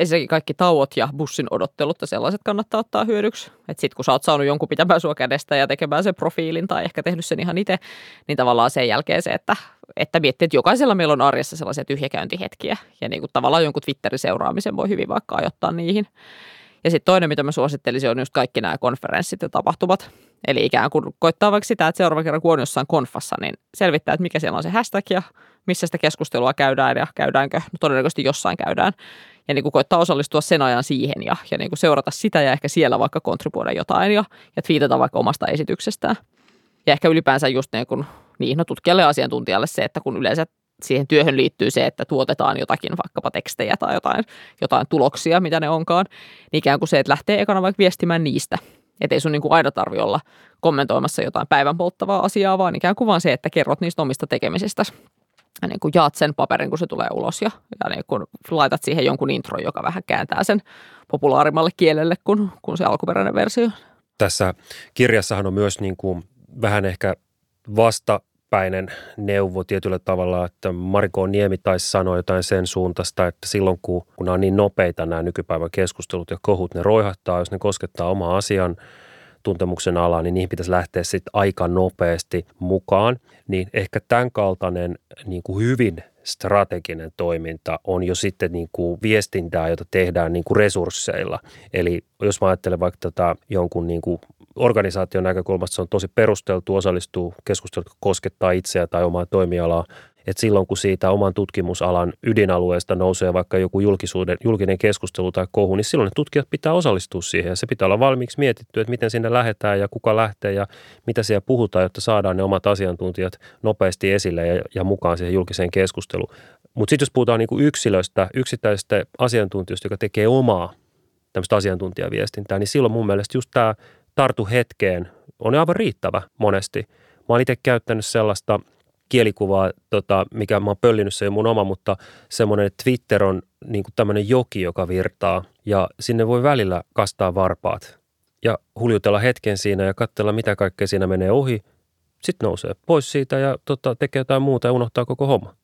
Ensinnäkin kaikki tauot ja bussin odottelut ja sellaiset kannattaa ottaa hyödyksi. Että sitten kun sä oot saanut jonkun pitämään sua kädestä ja tekemään sen profiilin tai ehkä tehnyt sen ihan itse, niin tavallaan sen jälkeen se, että, että miettii, että jokaisella meillä on arjessa sellaisia tyhjäkäyntihetkiä. Ja niin kuin tavallaan jonkun Twitterin seuraamisen voi hyvin vaikka ajoittaa niihin. Ja sitten toinen, mitä mä suosittelisin, on just kaikki nämä konferenssit ja tapahtumat. Eli ikään kuin koittaa vaikka sitä, että seuraava kerran kun on jossain konfassa, niin selvittää, että mikä siellä on se hashtag ja missä sitä keskustelua käydään ja käydäänkö, no todennäköisesti jossain käydään. Ja niin kuin koittaa osallistua sen ajan siihen ja, ja niin kuin seurata sitä ja ehkä siellä vaikka kontribuoida jotain ja, ja twiitata vaikka omasta esityksestään. Ja ehkä ylipäänsä just niin kuin niin, no tutkijalle ja asiantuntijalle se, että kun yleensä siihen työhön liittyy se, että tuotetaan jotakin vaikkapa tekstejä tai jotain, jotain tuloksia, mitä ne onkaan, niin ikään kuin se, että lähtee ekana vaikka viestimään niistä. Että ei sun niin kuin aina tarvitse olla kommentoimassa jotain päivän polttavaa asiaa, vaan ikään kuin vaan se, että kerrot niistä omista tekemisestäsi. Ja niin kuin jaat sen paperin, kun se tulee ulos ja, ja niin kuin laitat siihen jonkun intron, joka vähän kääntää sen populaarimmalle kielelle kuin, kuin se alkuperäinen versio. Tässä kirjassahan on myös niin kuin vähän ehkä vastapäinen neuvo tietyllä tavalla, että Mariko Niemi taisi sanoa jotain sen suuntaista, että silloin kun, kun on niin nopeita nämä nykypäivän keskustelut ja kohut, ne roihahtaa, jos ne koskettaa omaa asian tuntemuksen alaa, niin niihin pitäisi lähteä sitten aika nopeasti mukaan. Niin ehkä tämän kaltainen niin kuin hyvin strateginen toiminta on jo sitten niin kuin viestintää, jota tehdään niin kuin resursseilla. Eli jos mä ajattelen vaikka tätä jonkun niin kuin organisaation näkökulmasta, se on tosi perusteltu osallistua keskustelut, koskettaa itseä tai omaa toimialaa. Että silloin, kun siitä oman tutkimusalan ydinalueesta nousee vaikka joku julkisuuden, julkinen keskustelu tai kohu, niin silloin ne tutkijat pitää osallistua siihen. Ja se pitää olla valmiiksi mietitty, että miten sinne lähdetään ja kuka lähtee ja mitä siellä puhutaan, jotta saadaan ne omat asiantuntijat nopeasti esille ja, ja mukaan siihen julkiseen keskusteluun. Mutta sitten jos puhutaan niinku yksilöstä, yksittäisestä asiantuntijasta, joka tekee omaa tämmöistä asiantuntijaviestintää, niin silloin mun mielestä just tämä tartu hetkeen on aivan riittävä monesti. Mä oon itse käyttänyt sellaista kielikuvaa, tota, mikä mä oon pöllinyt, se ei mun oma, mutta semmoinen Twitter on niin kuin tämmöinen joki, joka virtaa ja sinne voi välillä kastaa varpaat ja huljutella hetken siinä ja katsella, mitä kaikkea siinä menee ohi. Sitten nousee pois siitä ja tota, tekee jotain muuta ja unohtaa koko homma.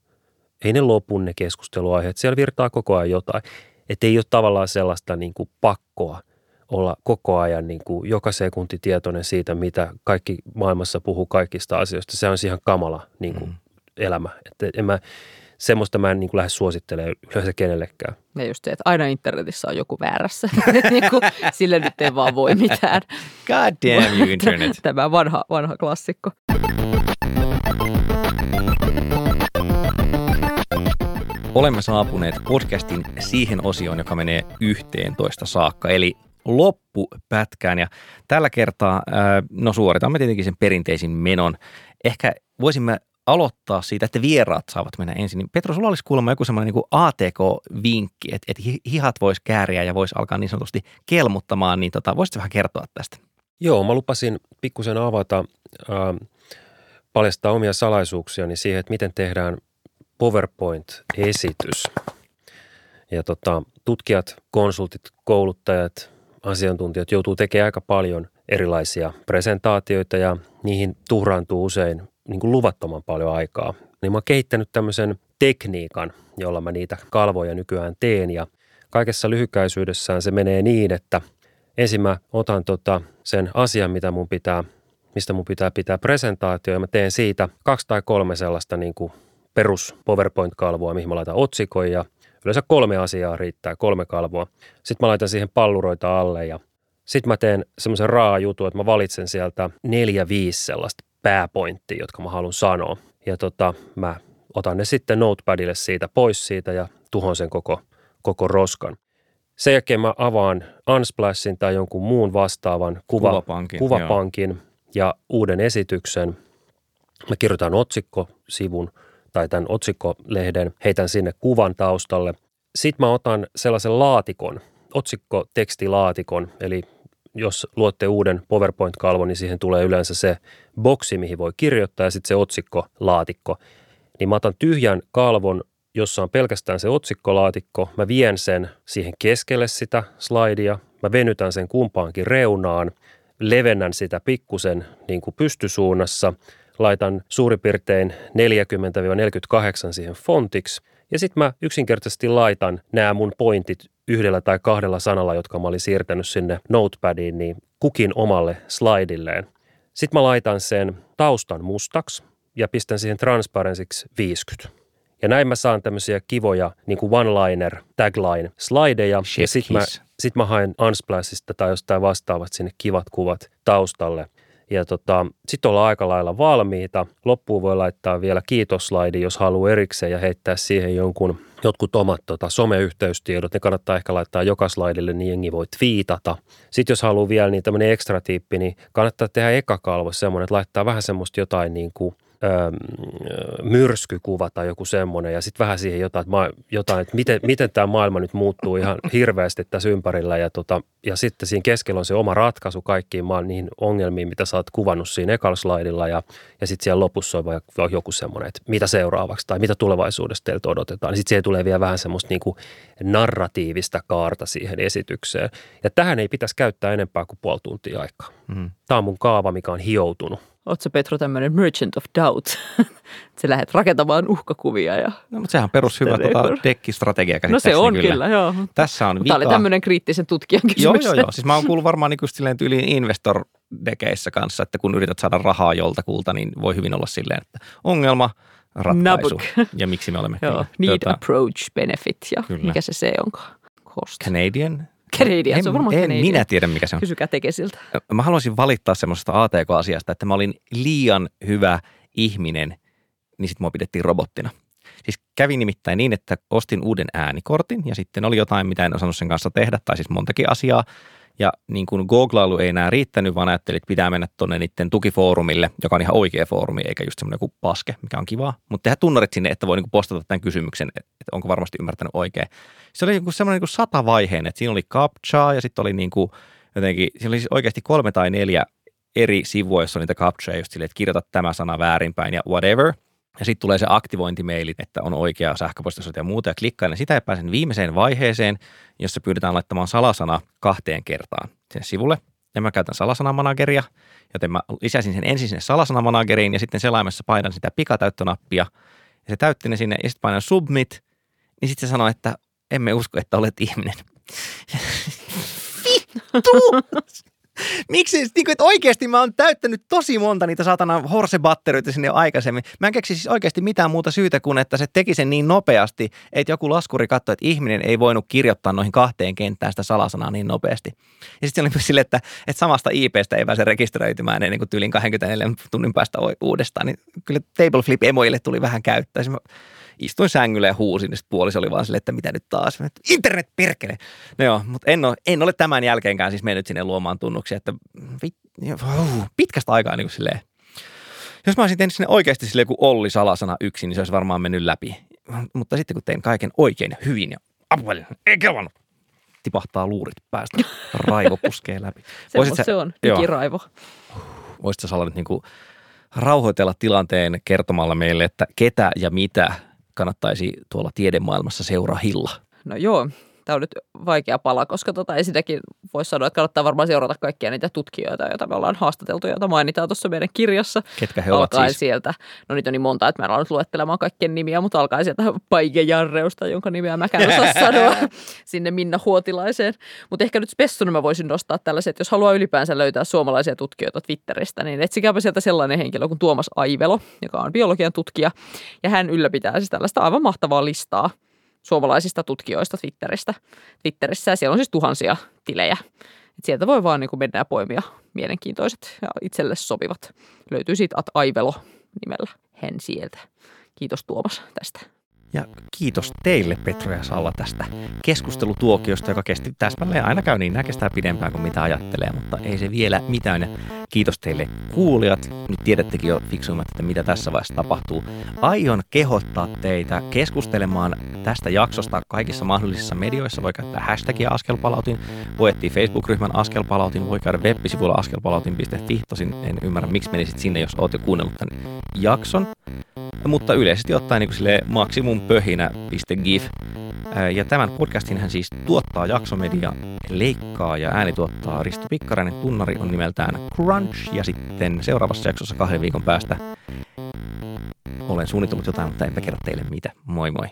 Ei ne lopu ne keskusteluaiheet, siellä virtaa koko ajan jotain. Että ei ole tavallaan sellaista niin kuin pakkoa olla koko ajan niin kuin joka sekunti tietoinen siitä, mitä kaikki maailmassa puhuu kaikista asioista. Se on ihan kamala niin kuin mm. elämä. Että en mä, semmoista mä en niin kuin lähde suosittelemaan yleensä kenellekään. Ja just se, että aina internetissä on joku väärässä. niin kuin, sille nyt ei vaan voi mitään. God damn you internet. Tämä vanha, vanha klassikko. Olemme saapuneet podcastin siihen osioon, joka menee yhteentoista saakka, eli loppupätkään ja tällä kertaa no suoritamme tietenkin sen perinteisin menon. Ehkä voisimme aloittaa siitä, että vieraat saavat mennä ensin. Petra, sulla olisi kuulemma joku sellainen niin A T K-vinkki, että, että hihat voisi kääriä ja voisi alkaa niin sanotusti kelmuttamaan, niin tota, voisitko vähän kertoa tästä? Joo, mä lupasin pikkusen avata, äh, paljastaa omia salaisuuksiani siihen, että miten tehdään PowerPoint-esitys. Ja tota, tutkijat, konsultit, kouluttajat, asiantuntijat joutuu tekemään aika paljon erilaisia presentaatioita ja niihin tuhraantuu usein niin kuin luvattoman paljon aikaa. Niin mä oon kehittänyt tämmöisen tekniikan, jolla mä niitä kalvoja nykyään teen ja kaikessa lyhykäisyydessään se menee niin, että ensin mä otan tota sen asian, mitä mun pitää, mistä mun pitää pitää presentaatio ja mä teen siitä kaksi tai kolme sellaista niin kuin perus PowerPoint-kalvoa, mihin mä laitan otsikon ja yleensä kolme asiaa riittää, kolme kalvoa. Sitten mä laitan siihen palluroita alle ja sitten mä teen semmoisen raajutun, että mä valitsen sieltä neljä, viisi sellaista pääpointtia, jotka mä haluan sanoa. Ja tota, mä otan ne sitten notepadille siitä pois siitä ja tuhon sen koko, koko roskan. Sen jälkeen mä avaan Unsplashin tai jonkun muun vastaavan kuva, kuvapankin, kuvapankin ja uuden esityksen. Mä kirjoitan otsikkosivun tai tämän otsikkolehden, heitän sinne kuvan taustalle. Sitten mä otan sellaisen laatikon, otsikkotekstilaatikon, eli jos luotte uuden PowerPoint-kalvon, niin siihen tulee yleensä se boksi, mihin voi kirjoittaa ja sitten se otsikkolaatikko. Niin mä otan tyhjän kalvon, jossa on pelkästään se otsikkolaatikko, mä vien sen siihen keskelle sitä slaidia, mä venytän sen kumpaankin reunaan, levennän sitä pikkusen niin kuin pystysuunnassa, laitan suurin piirtein neljäkymmentä neljäkymmentäkahdeksan siihen fontiksi ja sitten mä yksinkertaisesti laitan nämä mun pointit yhdellä tai kahdella sanalla, jotka mä olin siirtänyt sinne notepadiin, niin kukin omalle slaidilleen. Sitten mä laitan sen taustan mustaksi ja pistän siihen transparensiksi viisikymmentä. Ja näin mä saan tämmöisiä kivoja niin kuin one-liner, tagline-slideja. Shit, ja sitten mä, sit mä haen Unsplashista tai jostain vastaavat sinne kivat kuvat taustalle. Ja tota, sitten ollaan aika lailla valmiita. Loppuun voi laittaa vielä kiitos-slaidi, jos haluaa erikseen ja heittää siihen jonkun, jotkut omat tota, someyhteystiedot. Ne kannattaa ehkä laittaa joka slaidille, niin jengi voi twiitata. Sitten jos haluaa vielä niin tämmöinen ekstra tiippi, niin kannattaa tehdä eka kalvo semmoinen, että laittaa vähän semmoista jotain niin kuin myrskykuva tai joku semmoinen ja sitten vähän siihen jotain, että, jotain, että miten, miten tämä maailma nyt muuttuu ihan hirveästi tässä ympärillä ja, tota, ja sitten siinä keskellä on se oma ratkaisu kaikkiin maan niihin ongelmiin, mitä sä oot kuvannut siinä ekalla slaidilla ja, ja sitten siellä lopussa on joku semmoinen, että mitä seuraavaksi tai mitä tulevaisuudessa teiltä odotetaan. Sitten siihen tulee vielä vähän semmoista niin kuin narratiivista kaarta siihen esitykseen ja tähän ei pitäisi käyttää enempää kuin puoli tuntia aikaa. Mm. Tämä on mun kaava, mikä on hioutunut. Ootko Petro tämmöinen merchant of doubt, että sä lähdet rakentamaan uhkakuvia? Ja no, mutta sehän on perushyvä tuota dekkistrategia käsittääkseni. No se on kyllä, kyllä joo. Tässä on vika. Tämä oli tämmöinen kriittisen tutkijan kysymys. Joo, joo, joo. Siis mä oon kuullut varmaan niin silleen tyyliin investor-dekeissä kanssa, että kun yrität saada rahaa joltakulta, niin voi hyvin olla silleen, että ongelma, ratkaisu. Nabuk. Ja miksi me olemme joo. Kyllä. Need, tuota, approach, benefit ja kyllä. Mikä se se onkaan? Cost. Canadian. Canadian, en, se on varmaan en Canadian. Minä tiedä, mikä se on. Kysykää Tekesiltä. Mä haluaisin valittaa semmoisesta A T K-asiasta, että mä olin liian hyvä ihminen, niin sitten mua pidettiin robottina. Siis kävi nimittäin niin, että ostin uuden äänikortin ja sitten oli jotain, mitä en osannut sen kanssa tehdä, tai siis montakin asiaa. Ja niin kuin googlailu ei enää riittänyt, vaan ajattelin, että pitää mennä tuonne niiden tukifoorumille, joka on ihan oikea foorumi, eikä just semmoinen kuin paske, mikä on kivaa. Mutta tehdään tunnarit sinne, että voi niin kuin postata tämän kysymyksen, että onko varmasti ymmärtänyt oikein. Se oli semmoinen niin kuin satavaiheen, että siinä oli captcha ja sitten oli niin kuin jotenkin, siinä oli siis oikeasti kolme tai neljä eri sivua, jossa on niitä captcha, just silleen, että kirjoita tämä sana väärinpäin ja whatever. Ja sitten tulee se aktivointimeili, että on oikea sähköpostiosoite ja muuta, ja klikkaan ja sitä ja pääsen viimeiseen vaiheeseen, jossa pyydetään laittamaan salasana kahteen kertaan sen sivulle. Ja mä käytän salasanamanageria, joten mä lisäsin sen ensin sinne salasanamanageriin, ja sitten selaimessa painan sitä pikatäyttönappia, ja se täytti ne sinne, ja sitten painan submit, niin sitten se sanoo, että emme usko, että olet ihminen. Vittu! Miksi? Niin kuin, että oikeasti mä oon täyttänyt tosi monta niitä saatana horsebatteryitä sinne jo aikaisemmin. Mä en keksi siis oikeasti mitään muuta syytä kuin, että se teki sen niin nopeasti, että joku laskuri katsoi, että ihminen ei voinut kirjoittaa noihin kahteen kenttään sitä salasanaa niin nopeasti. Ja sitten se oli myös silleen, että, että samasta I P:stä ei pääse rekisteröitymään ennen kuin tyylin kaksikymmentäneljä tunnin päästä uudestaan. Niin kyllä table flip -emoille tuli vähän käyttöä. Mä istuin sängyllä ja huusin, ja sitten puoliso oli vaan silleen, että mitä nyt taas? Internet perkele! No joo, mutta en ole, en ole tämän jälkeenkään siis mennyt sinne luomaan tunnuksia, että vit, oh, pitkästä aikaa niin kuin silleen. Jos mä olisin tehnyt sinne oikeasti silleen kuin Olli salasana yksi, niin se olisi varmaan mennyt läpi. Mutta sitten kun tein kaiken oikein ja hyvin ja apuvälinä, ei kelvannut. Tipahtaa luurit päästä, raivo puskee läpi. Sä, se on, digiraivo. Voisitko sä olla nyt niin kuin rauhoitella tilanteen kertomalla meille, että ketä ja mitä kannattaisi tuolla tiedemaailmassa seuraa hilla? No joo, Tämä on nyt vaikea pala, koska tota, ensinnäkin voisi sanoa, että kannattaa varmaan seurata kaikkia niitä tutkijoita, joita me ollaan haastateltu, joita mainitaan tuossa meidän kirjassa. Ketkä he alkaen ovat siis? Sieltä, no niitä on niin monta, että mä en ala nyt luettelemaan kaikkien nimiä, mutta alkaen sieltä Paige Jarreusta, jonka nimeä mäkään osaa sanoa, sinne Minna Huotilaiseen. Mutta ehkä nyt spessuna mä voisin nostaa tällaiset, että jos haluaa ylipäänsä löytää suomalaisia tutkijoita Twitteristä, niin etsikääpä sieltä sellainen henkilö kuin Tuomas Aivelo, joka on biologian tutkija, ja hän ylläpitää siis tällaista aivan mahtavaa listaa suomalaisista tutkijoista Twitteristä. Twitterissä ja siellä on siis tuhansia tilejä. Et sieltä voi vaan niin kuin mennä ja poimia mielenkiintoiset ja itselle sopivat. Löytyy siitä at Aivelo nimellä hän sieltä. Kiitos Tuomas tästä. Ja kiitos teille Petra ja Salla tästä keskustelutuokiosta, joka kesti täsmälleen aina käy niin, nämä kestää pidempään kuin mitä ajattelee, mutta ei se vielä mitään. Ja kiitos teille kuulijat. Nyt tiedättekin jo fiksuimmat, että mitä tässä vaiheessa tapahtuu. Aion kehottaa teitä keskustelemaan tästä jaksosta kaikissa mahdollisissa medioissa. Voi käyttää hashtagia Askelpalautin, voi etsiä Facebook-ryhmän Askelpalautin, voi käydä web-sivuilla askelpalautin piste fi. Tosin en ymmärrä, miksi menisit sinne, jos olet jo kuunnellut tämän jakson. Mutta yleisesti ottaen niin kuin silleen maksimumpöhinä piste gif. Ja tämän podcastin hän siis tuottaa Jaksomedia, leikkaa ja ääni tuottaa Risto Pikkarainen, tunnari on nimeltään Crunch. Ja sitten seuraavassa jaksossa kahden viikon päästä olen suunnitellut jotain, mutta enpä kerro teille mitä. Moi moi!